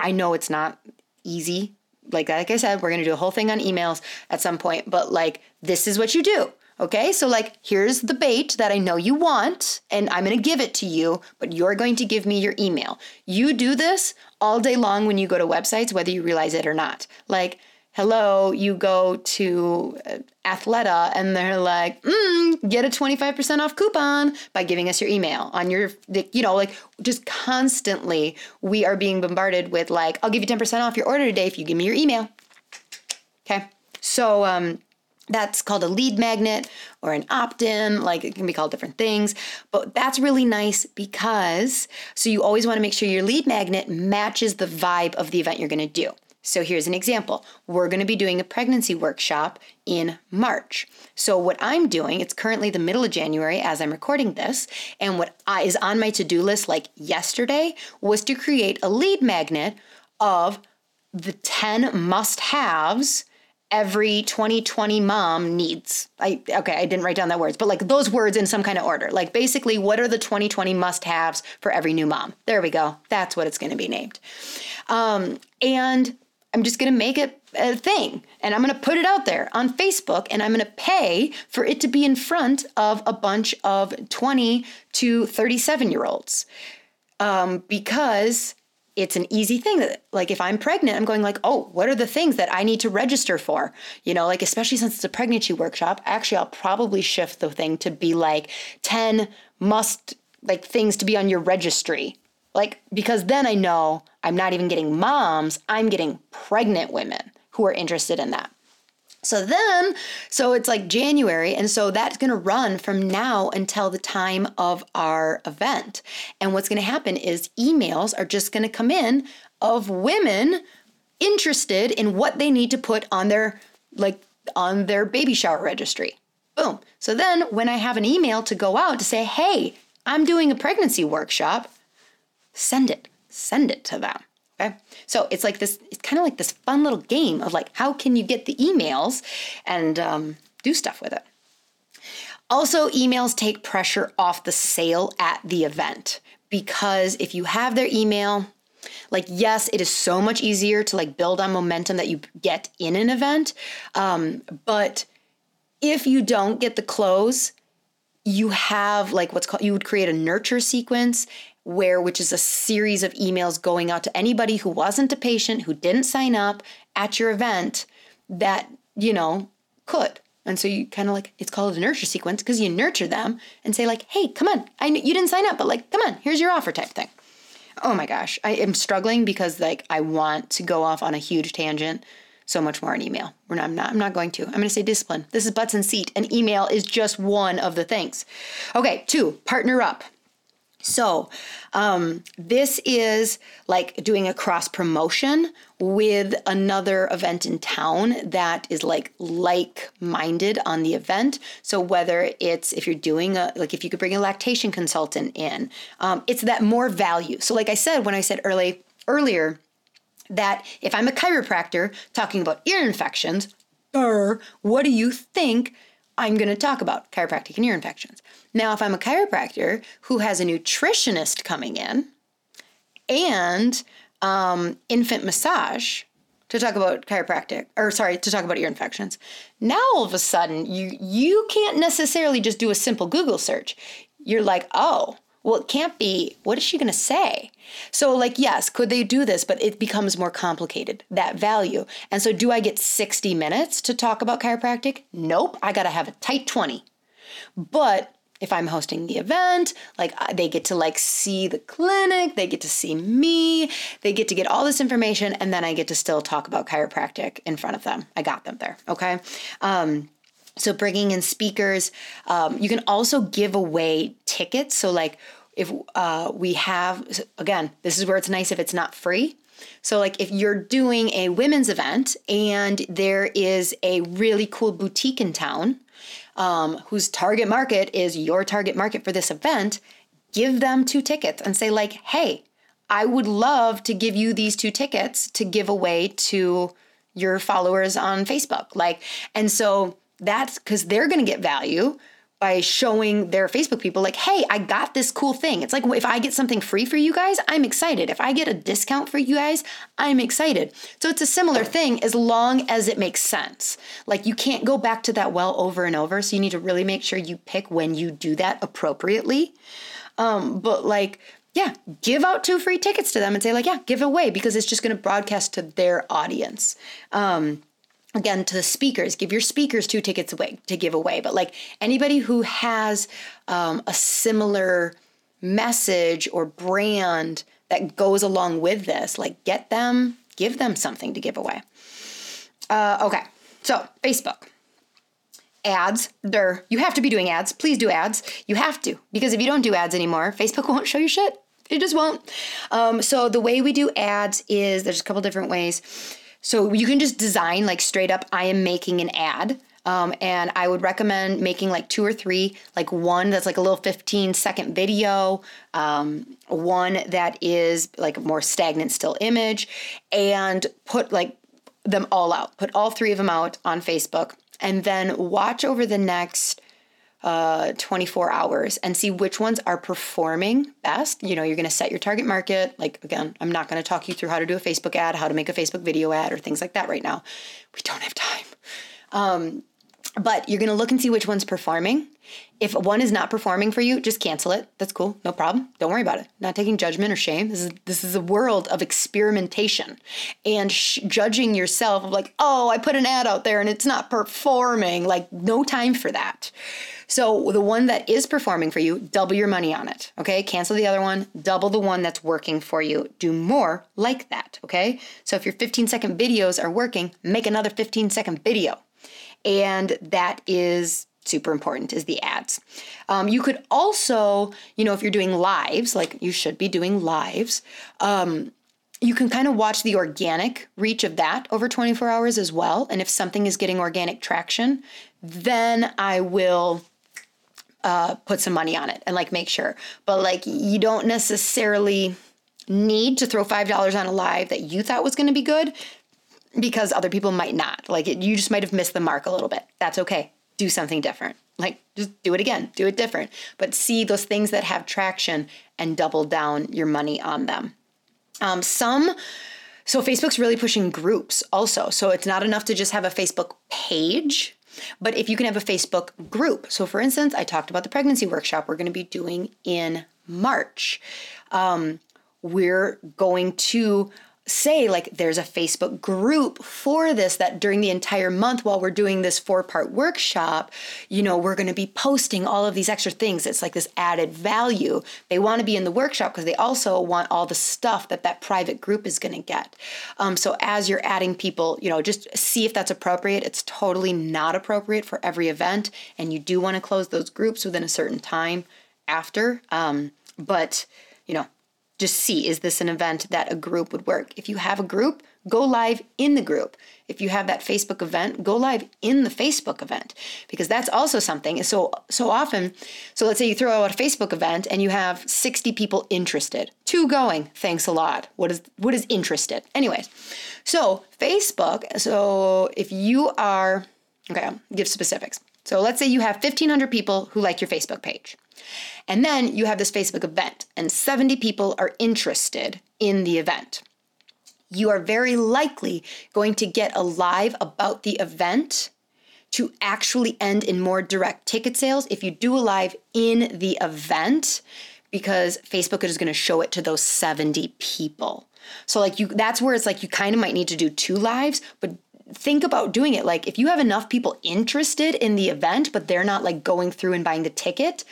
I know it's not easy. Like I said, we're going to do a whole thing on emails at some point, but like, this is what you do. Okay. So like, here's the bait that I know you want, and I'm going to give it to you, but you're going to give me your email. You do this all day long when you go to websites, whether you realize it or not. Like, hello, you go to Athleta and they're like, get a 25% off coupon by giving us your email on your, you know, like just constantly we are being bombarded with like, I'll give you 10% off your order today if you give me your email. Okay. So that's called a lead magnet or an opt-in. Like it can be called different things, but that's really nice because, so you always want to make sure your lead magnet matches the vibe of the event you're going to do. So here's an example. We're going to be doing a pregnancy workshop in March. So what I'm doing, it's currently the middle of January as I'm recording this, and what is on my to-do list like yesterday was to create a lead magnet of the 10 must-haves every 2020 mom needs. I didn't write down that words, but like those words in some kind of order. Like basically, what are the 2020 must-haves for every new mom? There we go. That's what it's going to be named. And I'm just going to make it a thing, and I'm going to put it out there on Facebook, and I'm going to pay for it to be in front of a bunch of 20 to 37-year-olds because it's an easy thing. That, like if I'm pregnant, I'm going like, oh, what are the things that I need to register for? You know, like especially since it's a pregnancy workshop, actually, I'll probably shift the thing to be like 10 must like things to be on your registry. Like, because then I know I'm not even getting moms, I'm getting pregnant women who are interested in that. So it's like January. And so that's going to run from now until the time of our event. And what's going to happen is emails are just going to come in of women interested in what they need to put on their, like on their baby shower registry. Boom. So then when I have an email to go out to say, hey, I'm doing a pregnancy workshop, send it to them. Okay. So it's like this, it's kind of like this fun little game of like, how can you get the emails and do stuff with it? Also, emails take pressure off the sale at the event, because if you have their email, like, yes, it is so much easier to like build on momentum that you get in an event. But if you don't get the close, you have like what's called, you would create a nurture sequence which is a series of emails going out to anybody who wasn't a patient, who didn't sign up at your event that, you know, could. And so you kind of like, it's called a nurture sequence because you nurture them and say like, hey, come on, you didn't sign up, but like, come on, here's your offer type thing. Oh my gosh, I am struggling because like I want to go off on a huge tangent so much more on email. I'm not going to. I'm going to say discipline. This is butts in seat, and email is just one of the things. Okay, 2, partner up. So this is like doing a cross promotion with another event in town that is like-minded on the event. So whether it's, if you're doing if you could bring a lactation consultant in, it's that more value. So like I said, when I said earlier that if I'm a chiropractor talking about ear infections, what do you think I'm going to talk about? Chiropractic and ear infections. Now, if I'm a chiropractor who has a nutritionist coming in and infant massage to talk about to talk about ear infections, now all of a sudden you can't necessarily just do a simple Google search. You're like, oh, well, it can't be, what is she going to say? So like, yes, could they do this? But it becomes more complicated, that value. And so do I get 60 minutes to talk about chiropractic? Nope. I got to have a tight 20. But if I'm hosting the event, like they get to like see the clinic, they get to see me, they get to get all this information, and then I get to still talk about chiropractic in front of them. I got them there, okay? So bringing in speakers, you can also give away tickets. So like if we have, again, this is where it's nice if it's not free. So like if you're doing a women's event and there is a really cool boutique in town whose target market is your target market for this event, give them 2 tickets and say like, hey, I would love to give you these 2 tickets to give away to your followers on Facebook. Like, and so that's because they're going to get value by showing their Facebook people like, hey, I got this cool thing. It's like, if I get something free for you guys, I'm excited. If I get a discount for you guys, I'm excited. So it's a similar thing as long as it makes sense. Like you can't go back to that well over and over. So you need to really make sure you pick when you do that appropriately. But like, yeah, give out 2 free tickets to them and say like, yeah, give it away because it's just going to broadcast to their audience. Again, to the speakers, give your speakers 2 tickets away to give away. But like anybody who has a similar message or brand that goes along with this, like get them, give them something to give away. Okay, so Facebook. Ads, you have to be doing ads. Please do ads. You have to, because if you don't do ads anymore, Facebook won't show you shit. It just won't. So the way we do ads is there's a couple different ways. So you can just design like straight up, I am making an ad. And I would recommend making like 2 or 3, like one that's like a little 15-second video, one that is like a more stagnant still image, and put like them all out. Put all 3 of them out on Facebook and then watch over the next 24 hours and see which ones are performing best. You know, you're going to set your target market. Like, again, I'm not going to talk you through how to do a Facebook ad, how to make a Facebook video ad or things like that right now. We don't have time. But you're going to look and see which one's performing. If one is not performing for you, just cancel it. That's cool. No problem. Don't worry about it. Not taking judgment or shame. This is a world of experimentation and judging yourself of like, oh, I put an ad out there and it's not performing. Like no time for that. So the one that is performing for you, double your money on it. Okay. Cancel the other one, double the one that's working for you. Do more like that. Okay. So if your 15-second videos are working, make another 15-second video. And that is super important, is the ads. You could also, you know, if you're doing lives, like you should be doing lives, you can kind of watch the organic reach of that over 24 hours as well. And if something is getting organic traction, then I will put some money on it and like make sure. But like you don't necessarily need to throw $5 on a live that you thought was going to be good, because other people might not. Like you just might have missed the mark a little bit. That's okay. Do something different. Like just do it again, do it different, but see those things that have traction and double down your money on them. So Facebook's really pushing groups also. So it's not enough to just have a Facebook page, but if you can have a Facebook group. So for instance, I talked about the pregnancy workshop we're going to be doing in March. We're going to say like there's a Facebook group for this, that during the entire month while we're doing this 4-part workshop, you know, we're going to be posting all of these extra things. It's like this added value. They want to be in the workshop because they also want all the stuff that private group is going to get. So as you're adding people, you know, just see if that's appropriate. It's totally not appropriate for every event. And you do want to close those groups within a certain time after. But, you know, just see, is this an event that a group would work? If you have a group, go live in the group. If you have that Facebook event, go live in the Facebook event, because that's also something. So often, so let's say you throw out a Facebook event and you have 60 people interested. 2 going, thanks a lot. What is interested? Anyways, so Facebook, so if you are, okay, I'll give specifics. So let's say you have 1,500 people who like your Facebook page. And then you have this Facebook event and 70 people are interested in the event. You are very likely going to get a live about the event to actually end in more direct ticket sales if you do a live in the event, because Facebook is going to show it to those 70 people. So like that's where it's like you kind of might need to do 2 lives, but think about doing it. Like if you have enough people interested in the event, but they're not like going through and buying the ticket,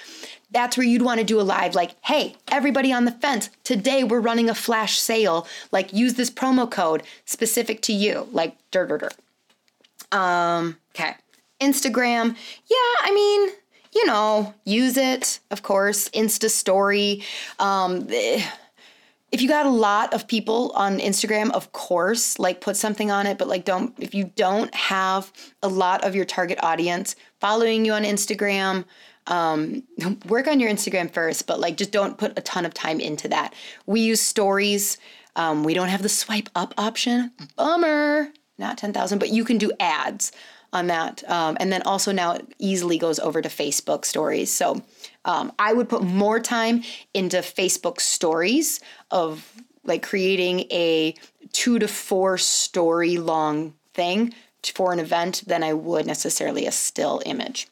that's where you'd want to do a live, like, hey, everybody on the fence, today we're running a flash sale. Like use this promo code specific to you, like Okay. Instagram. Yeah. I mean, you know, use it, of course, Insta story. If you got a lot of people on Instagram, of course, like put something on it, but like if you don't have a lot of your target audience following you on Instagram, work on your Instagram first, but like just don't put a ton of time into that. We use stories. We don't have the swipe up option. Bummer. Not 10,000, but you can do ads on that. And then also now it easily goes over to Facebook stories. So I would put more time into Facebook stories of like creating a 2 to 4 story long thing for an event than I would necessarily a still image.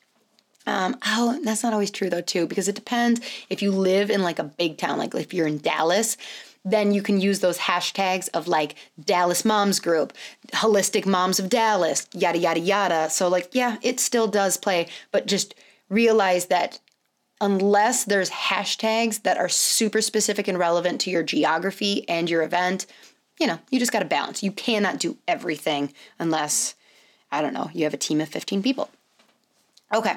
Oh, that's not always true though too, because it depends if you live in like a big town, like if you're in Dallas, then you can use those hashtags of like Dallas Moms Group, Holistic Moms of Dallas, yada, yada, yada. So like, yeah, it still does play, but just realize that unless there's hashtags that are super specific and relevant to your geography and your event, you know, you just got to balance. You cannot do everything unless, I don't know, you have a team of 15 people. Okay,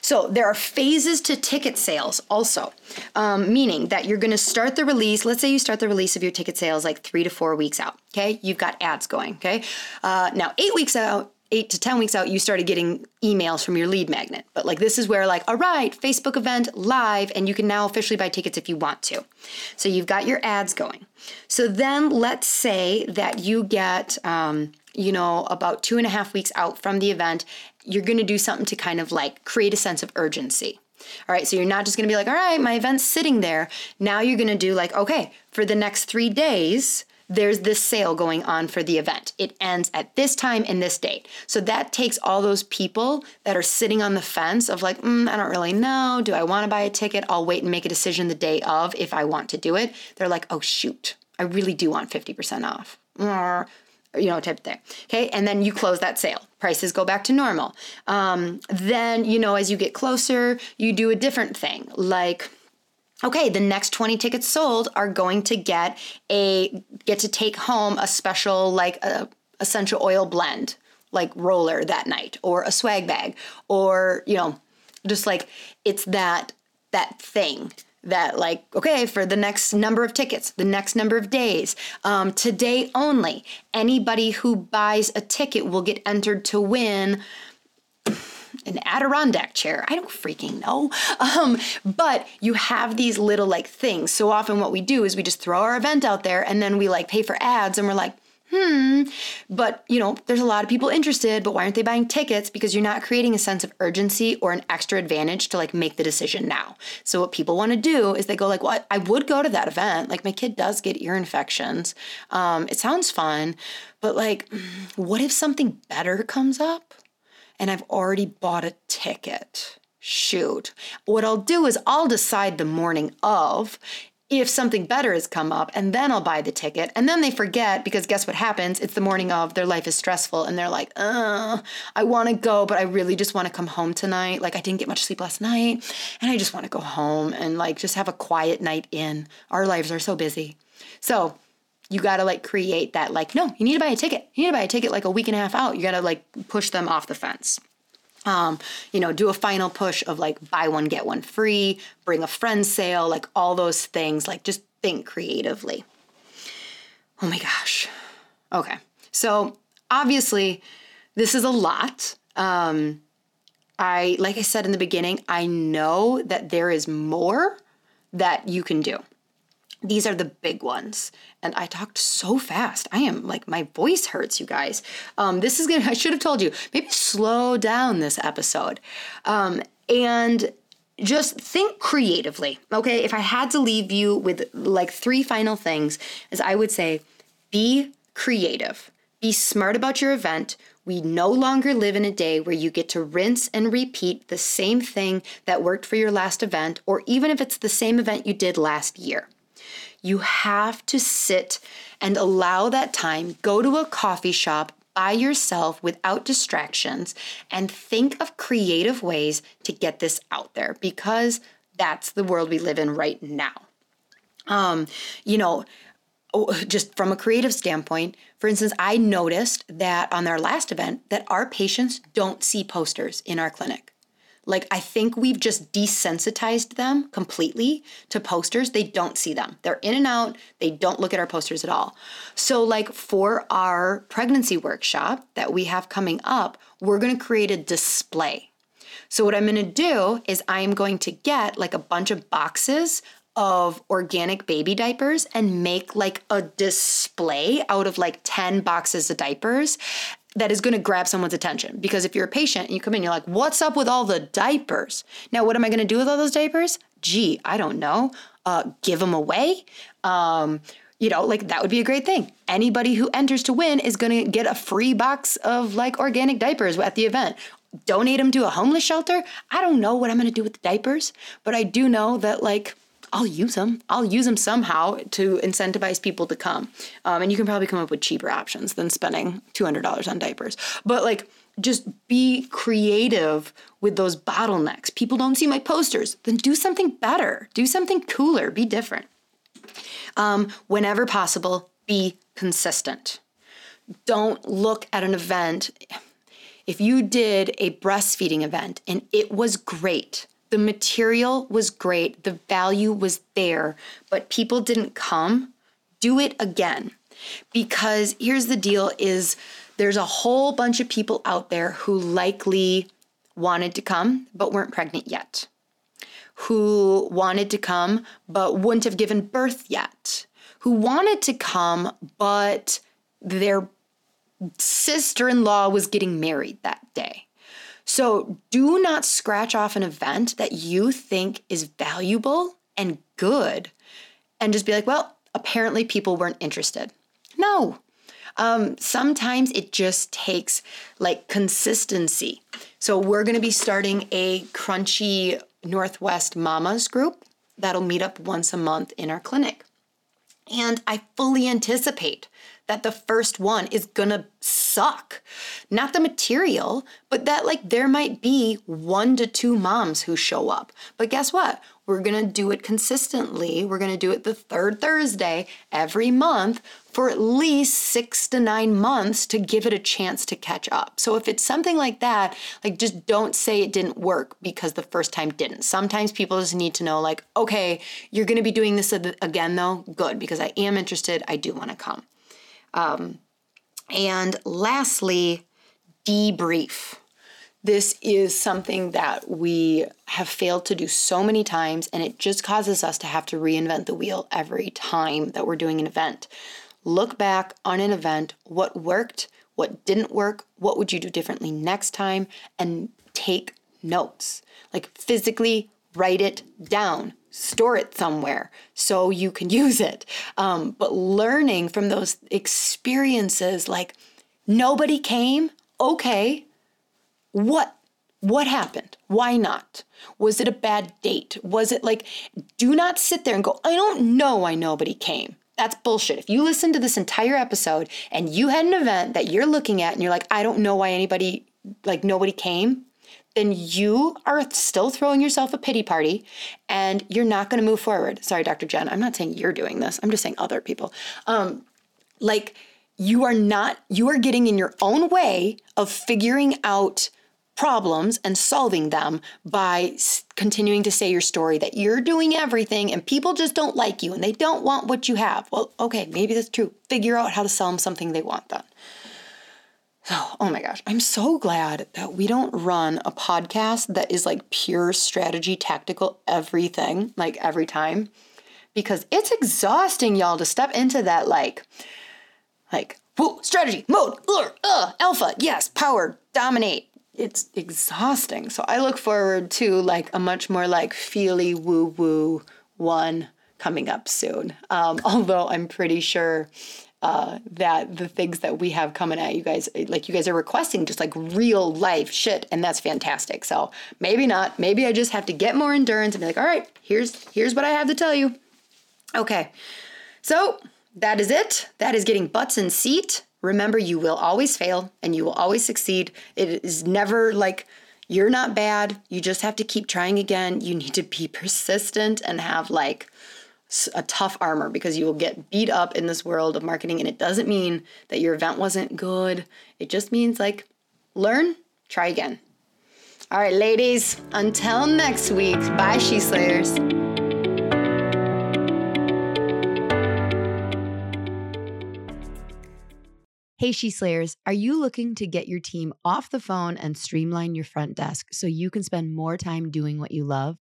so there are phases to ticket sales also, meaning that you're going to start the release. Let's say you start the release of your ticket sales like 3 to 4 weeks out, okay? You've got ads going, okay? Now, 8 weeks out, 8 to 10 weeks out, you started getting emails from your lead magnet. But like this is where like, all right, Facebook event live, and you can now officially buy tickets if you want to. So you've got your ads going. So then let's say that you get, about 2.5 weeks out from the event, you're going to do something to kind of like create a sense of urgency. All right. So you're not just going to be like, all right, my event's sitting there. Now you're going to do like, okay, for the next 3 days, there's this sale going on for the event. It ends at this time and this date. So that takes all those people that are sitting on the fence of like, I don't really know. Do I want to buy a ticket? I'll wait and make a decision the day of if I want to do it. They're like, oh shoot, I really do want 50% off. Type of thing. Okay. And then you close that sale. Prices go back to normal. Then, as you get closer, you do a different thing. Like, okay, the next 20 tickets sold are going to get to take home a special, like a essential oil blend, like roller that night or a swag bag, or, just like it's that thing. That like, okay, for the next number of tickets, the next number of days, today only, anybody who buys a ticket will get entered to win an Adirondack chair. I don't freaking know. But you have these little like things. So often what we do is we just throw our event out there and then we like pay for ads and we're like, but there's a lot of people interested, but why aren't they buying tickets? Because you're not creating a sense of urgency or an extra advantage to like make the decision now. So what people want to do is they go like, well, I would go to that event. Like my kid does get ear infections. It sounds fun, but like, what if something better comes up and I've already bought a ticket? Shoot. What I'll do is I'll decide the morning of if something better has come up, and then I'll buy the ticket. And then they forget, because guess what happens? It's the morning of, their life is stressful, and they're like, I want to go, but I really just want to come home tonight. Like I didn't get much sleep last night and I just want to go home and like just have a quiet night in. Our lives are so busy. So you got to like create that like, no, you need to buy a ticket. You need to buy a ticket like a week and a half out. You got to like push them off the fence. Do a final push of like buy one, get one free, bring a friend sale, like all those things, like just think creatively. Oh my gosh. Okay. So obviously this is a lot. Like I said in the beginning, I know that there is more that you can do. These are the big ones. And I talked so fast. I am like, my voice hurts, you guys. I should have told you, maybe slow down this episode. And just think creatively, okay? If I had to leave you with like 3 final things, is I would say, be creative. Be smart about your event. We no longer live in a day where you get to rinse and repeat the same thing that worked for your last event, or even if it's the same event you did last year. You have to sit and allow that time, go to a coffee shop, by yourself without distractions and think of creative ways to get this out there, because that's the world we live in right now. Just from a creative standpoint, for instance, I noticed that on our last event that our patients don't see posters in our clinic. Like, I think we've just desensitized them completely to posters. They don't see them. They're in and out. They don't look at our posters at all. So like for our pregnancy workshop that we have coming up, we're going to create a display. So what I'm going to do is I'm going to get like a bunch of boxes of organic baby diapers and make like a display out of like 10 boxes of diapers that is going to grab someone's attention. Because if you're a patient and you come in, you're like, what's up with all the diapers? Now, what am I going to do with all those diapers? Gee, I don't know. Give them away. That would be a great thing. Anybody who enters to win is going to get a free box of like organic diapers at the event. Donate them to a homeless shelter. I don't know what I'm going to do with the diapers, but I do know that like, I'll use them somehow to incentivize people to come. And you can probably come up with cheaper options than spending $200 on diapers. But like, just be creative with those bottlenecks. People don't see my posters. Then do something better. Do something cooler. Be different. Whenever possible, be consistent. Don't look at an event. If you did a breastfeeding event and it was great, the material was great, the value was there, but people didn't come, do it again. Because here's the deal is there's a whole bunch of people out there who likely wanted to come but weren't pregnant yet, who wanted to come but wouldn't have given birth yet, who wanted to come but their sister-in-law was getting married that day. So do not scratch off an event that you think is valuable and good and just be like, well, apparently people weren't interested. No. Sometimes it just takes like consistency. So we're going to be starting a Crunchy Northwest Mamas group that'll meet up once a month in our clinic. And I fully anticipate that the first one is gonna suck. Not the material, but that like there might be 1 to 2 moms who show up. But guess what? We're gonna do it consistently. We're gonna do it the third Thursday every month for at least 6 to 9 months to give it a chance to catch up. So if it's something like that, like just don't say it didn't work because the first time didn't. Sometimes people just need to know like, okay, you're gonna be doing this again though, good, because I am interested, I do wanna come. And lastly, debrief. This is something that we have failed to do so many times, and it just causes us to have to reinvent the wheel every time that we're doing an event. Look back on an event, what worked, what didn't work, what would you do differently next time, and take notes. Like physically write it down. Store it somewhere so you can use it. But learning from those experiences, like nobody came, okay, what happened? Why not? Was it a bad date? Was it like, do not sit there and go, I don't know why nobody came. That's bullshit. If you listen to this entire episode and you had an event that you're looking at and you're like, I don't know why anybody, like nobody came, then you are still throwing yourself a pity party and you're not going to move forward. Sorry, Dr. Jen, I'm not saying you're doing this. I'm just saying other people. You are getting in your own way of figuring out problems and solving them by continuing to say your story that you're doing everything and people just don't like you and they don't want what you have. Well, okay, maybe that's true. Figure out how to sell them something they want then. Oh my gosh, I'm so glad that we don't run a podcast that is like pure strategy, tactical, everything, like every time, because it's exhausting, y'all, to step into that like whoa, strategy, mode, alpha, yes, power, dominate. It's exhausting. So I look forward to like a much more like feely woo-woo one coming up soon, although I'm pretty sure that the things that we have coming at you guys, like you guys are requesting just like real life shit, and that's fantastic. So maybe not. Maybe I just have to get more endurance and be like, all right, here's what I have to tell you. Okay. So that is it. That is getting butts in seat. Remember, you will always fail and you will always succeed. It is never like you're not bad. You just have to keep trying again. You need to be persistent and have like a tough armor, because you will get beat up in this world of marketing. And it doesn't mean that your event wasn't good. It just means like learn, try again. All right, ladies, until next week. Bye, She Slayers. Hey, She Slayers, are you looking to get your team off the phone and streamline your front desk so you can spend more time doing what you love?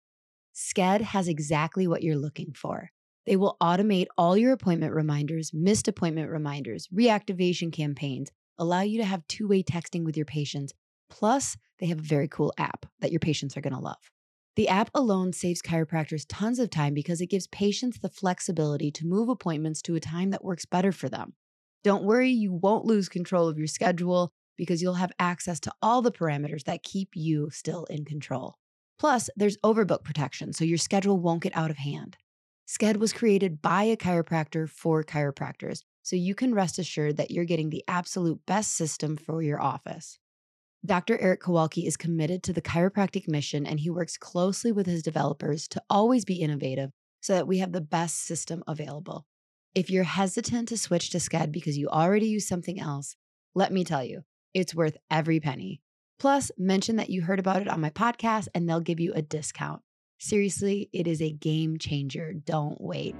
Sked has exactly what you're looking for. They will automate all your appointment reminders, missed appointment reminders, reactivation campaigns, allow you to have two-way texting with your patients. Plus, they have a very cool app that your patients are going to love. The app alone saves chiropractors tons of time because it gives patients the flexibility to move appointments to a time that works better for them. Don't worry, you won't lose control of your schedule because you'll have access to all the parameters that keep you still in control. Plus, there's overbook protection, so your schedule won't get out of hand. Sked was created by a chiropractor for chiropractors, so you can rest assured that you're getting the absolute best system for your office. Dr. Eric Kowalki is committed to the chiropractic mission, and he works closely with his developers to always be innovative so that we have the best system available. If you're hesitant to switch to Sked because you already use something else, let me tell you, it's worth every penny. Plus, mention that you heard about it on my podcast and they'll give you a discount. Seriously, it is a game changer. Don't wait.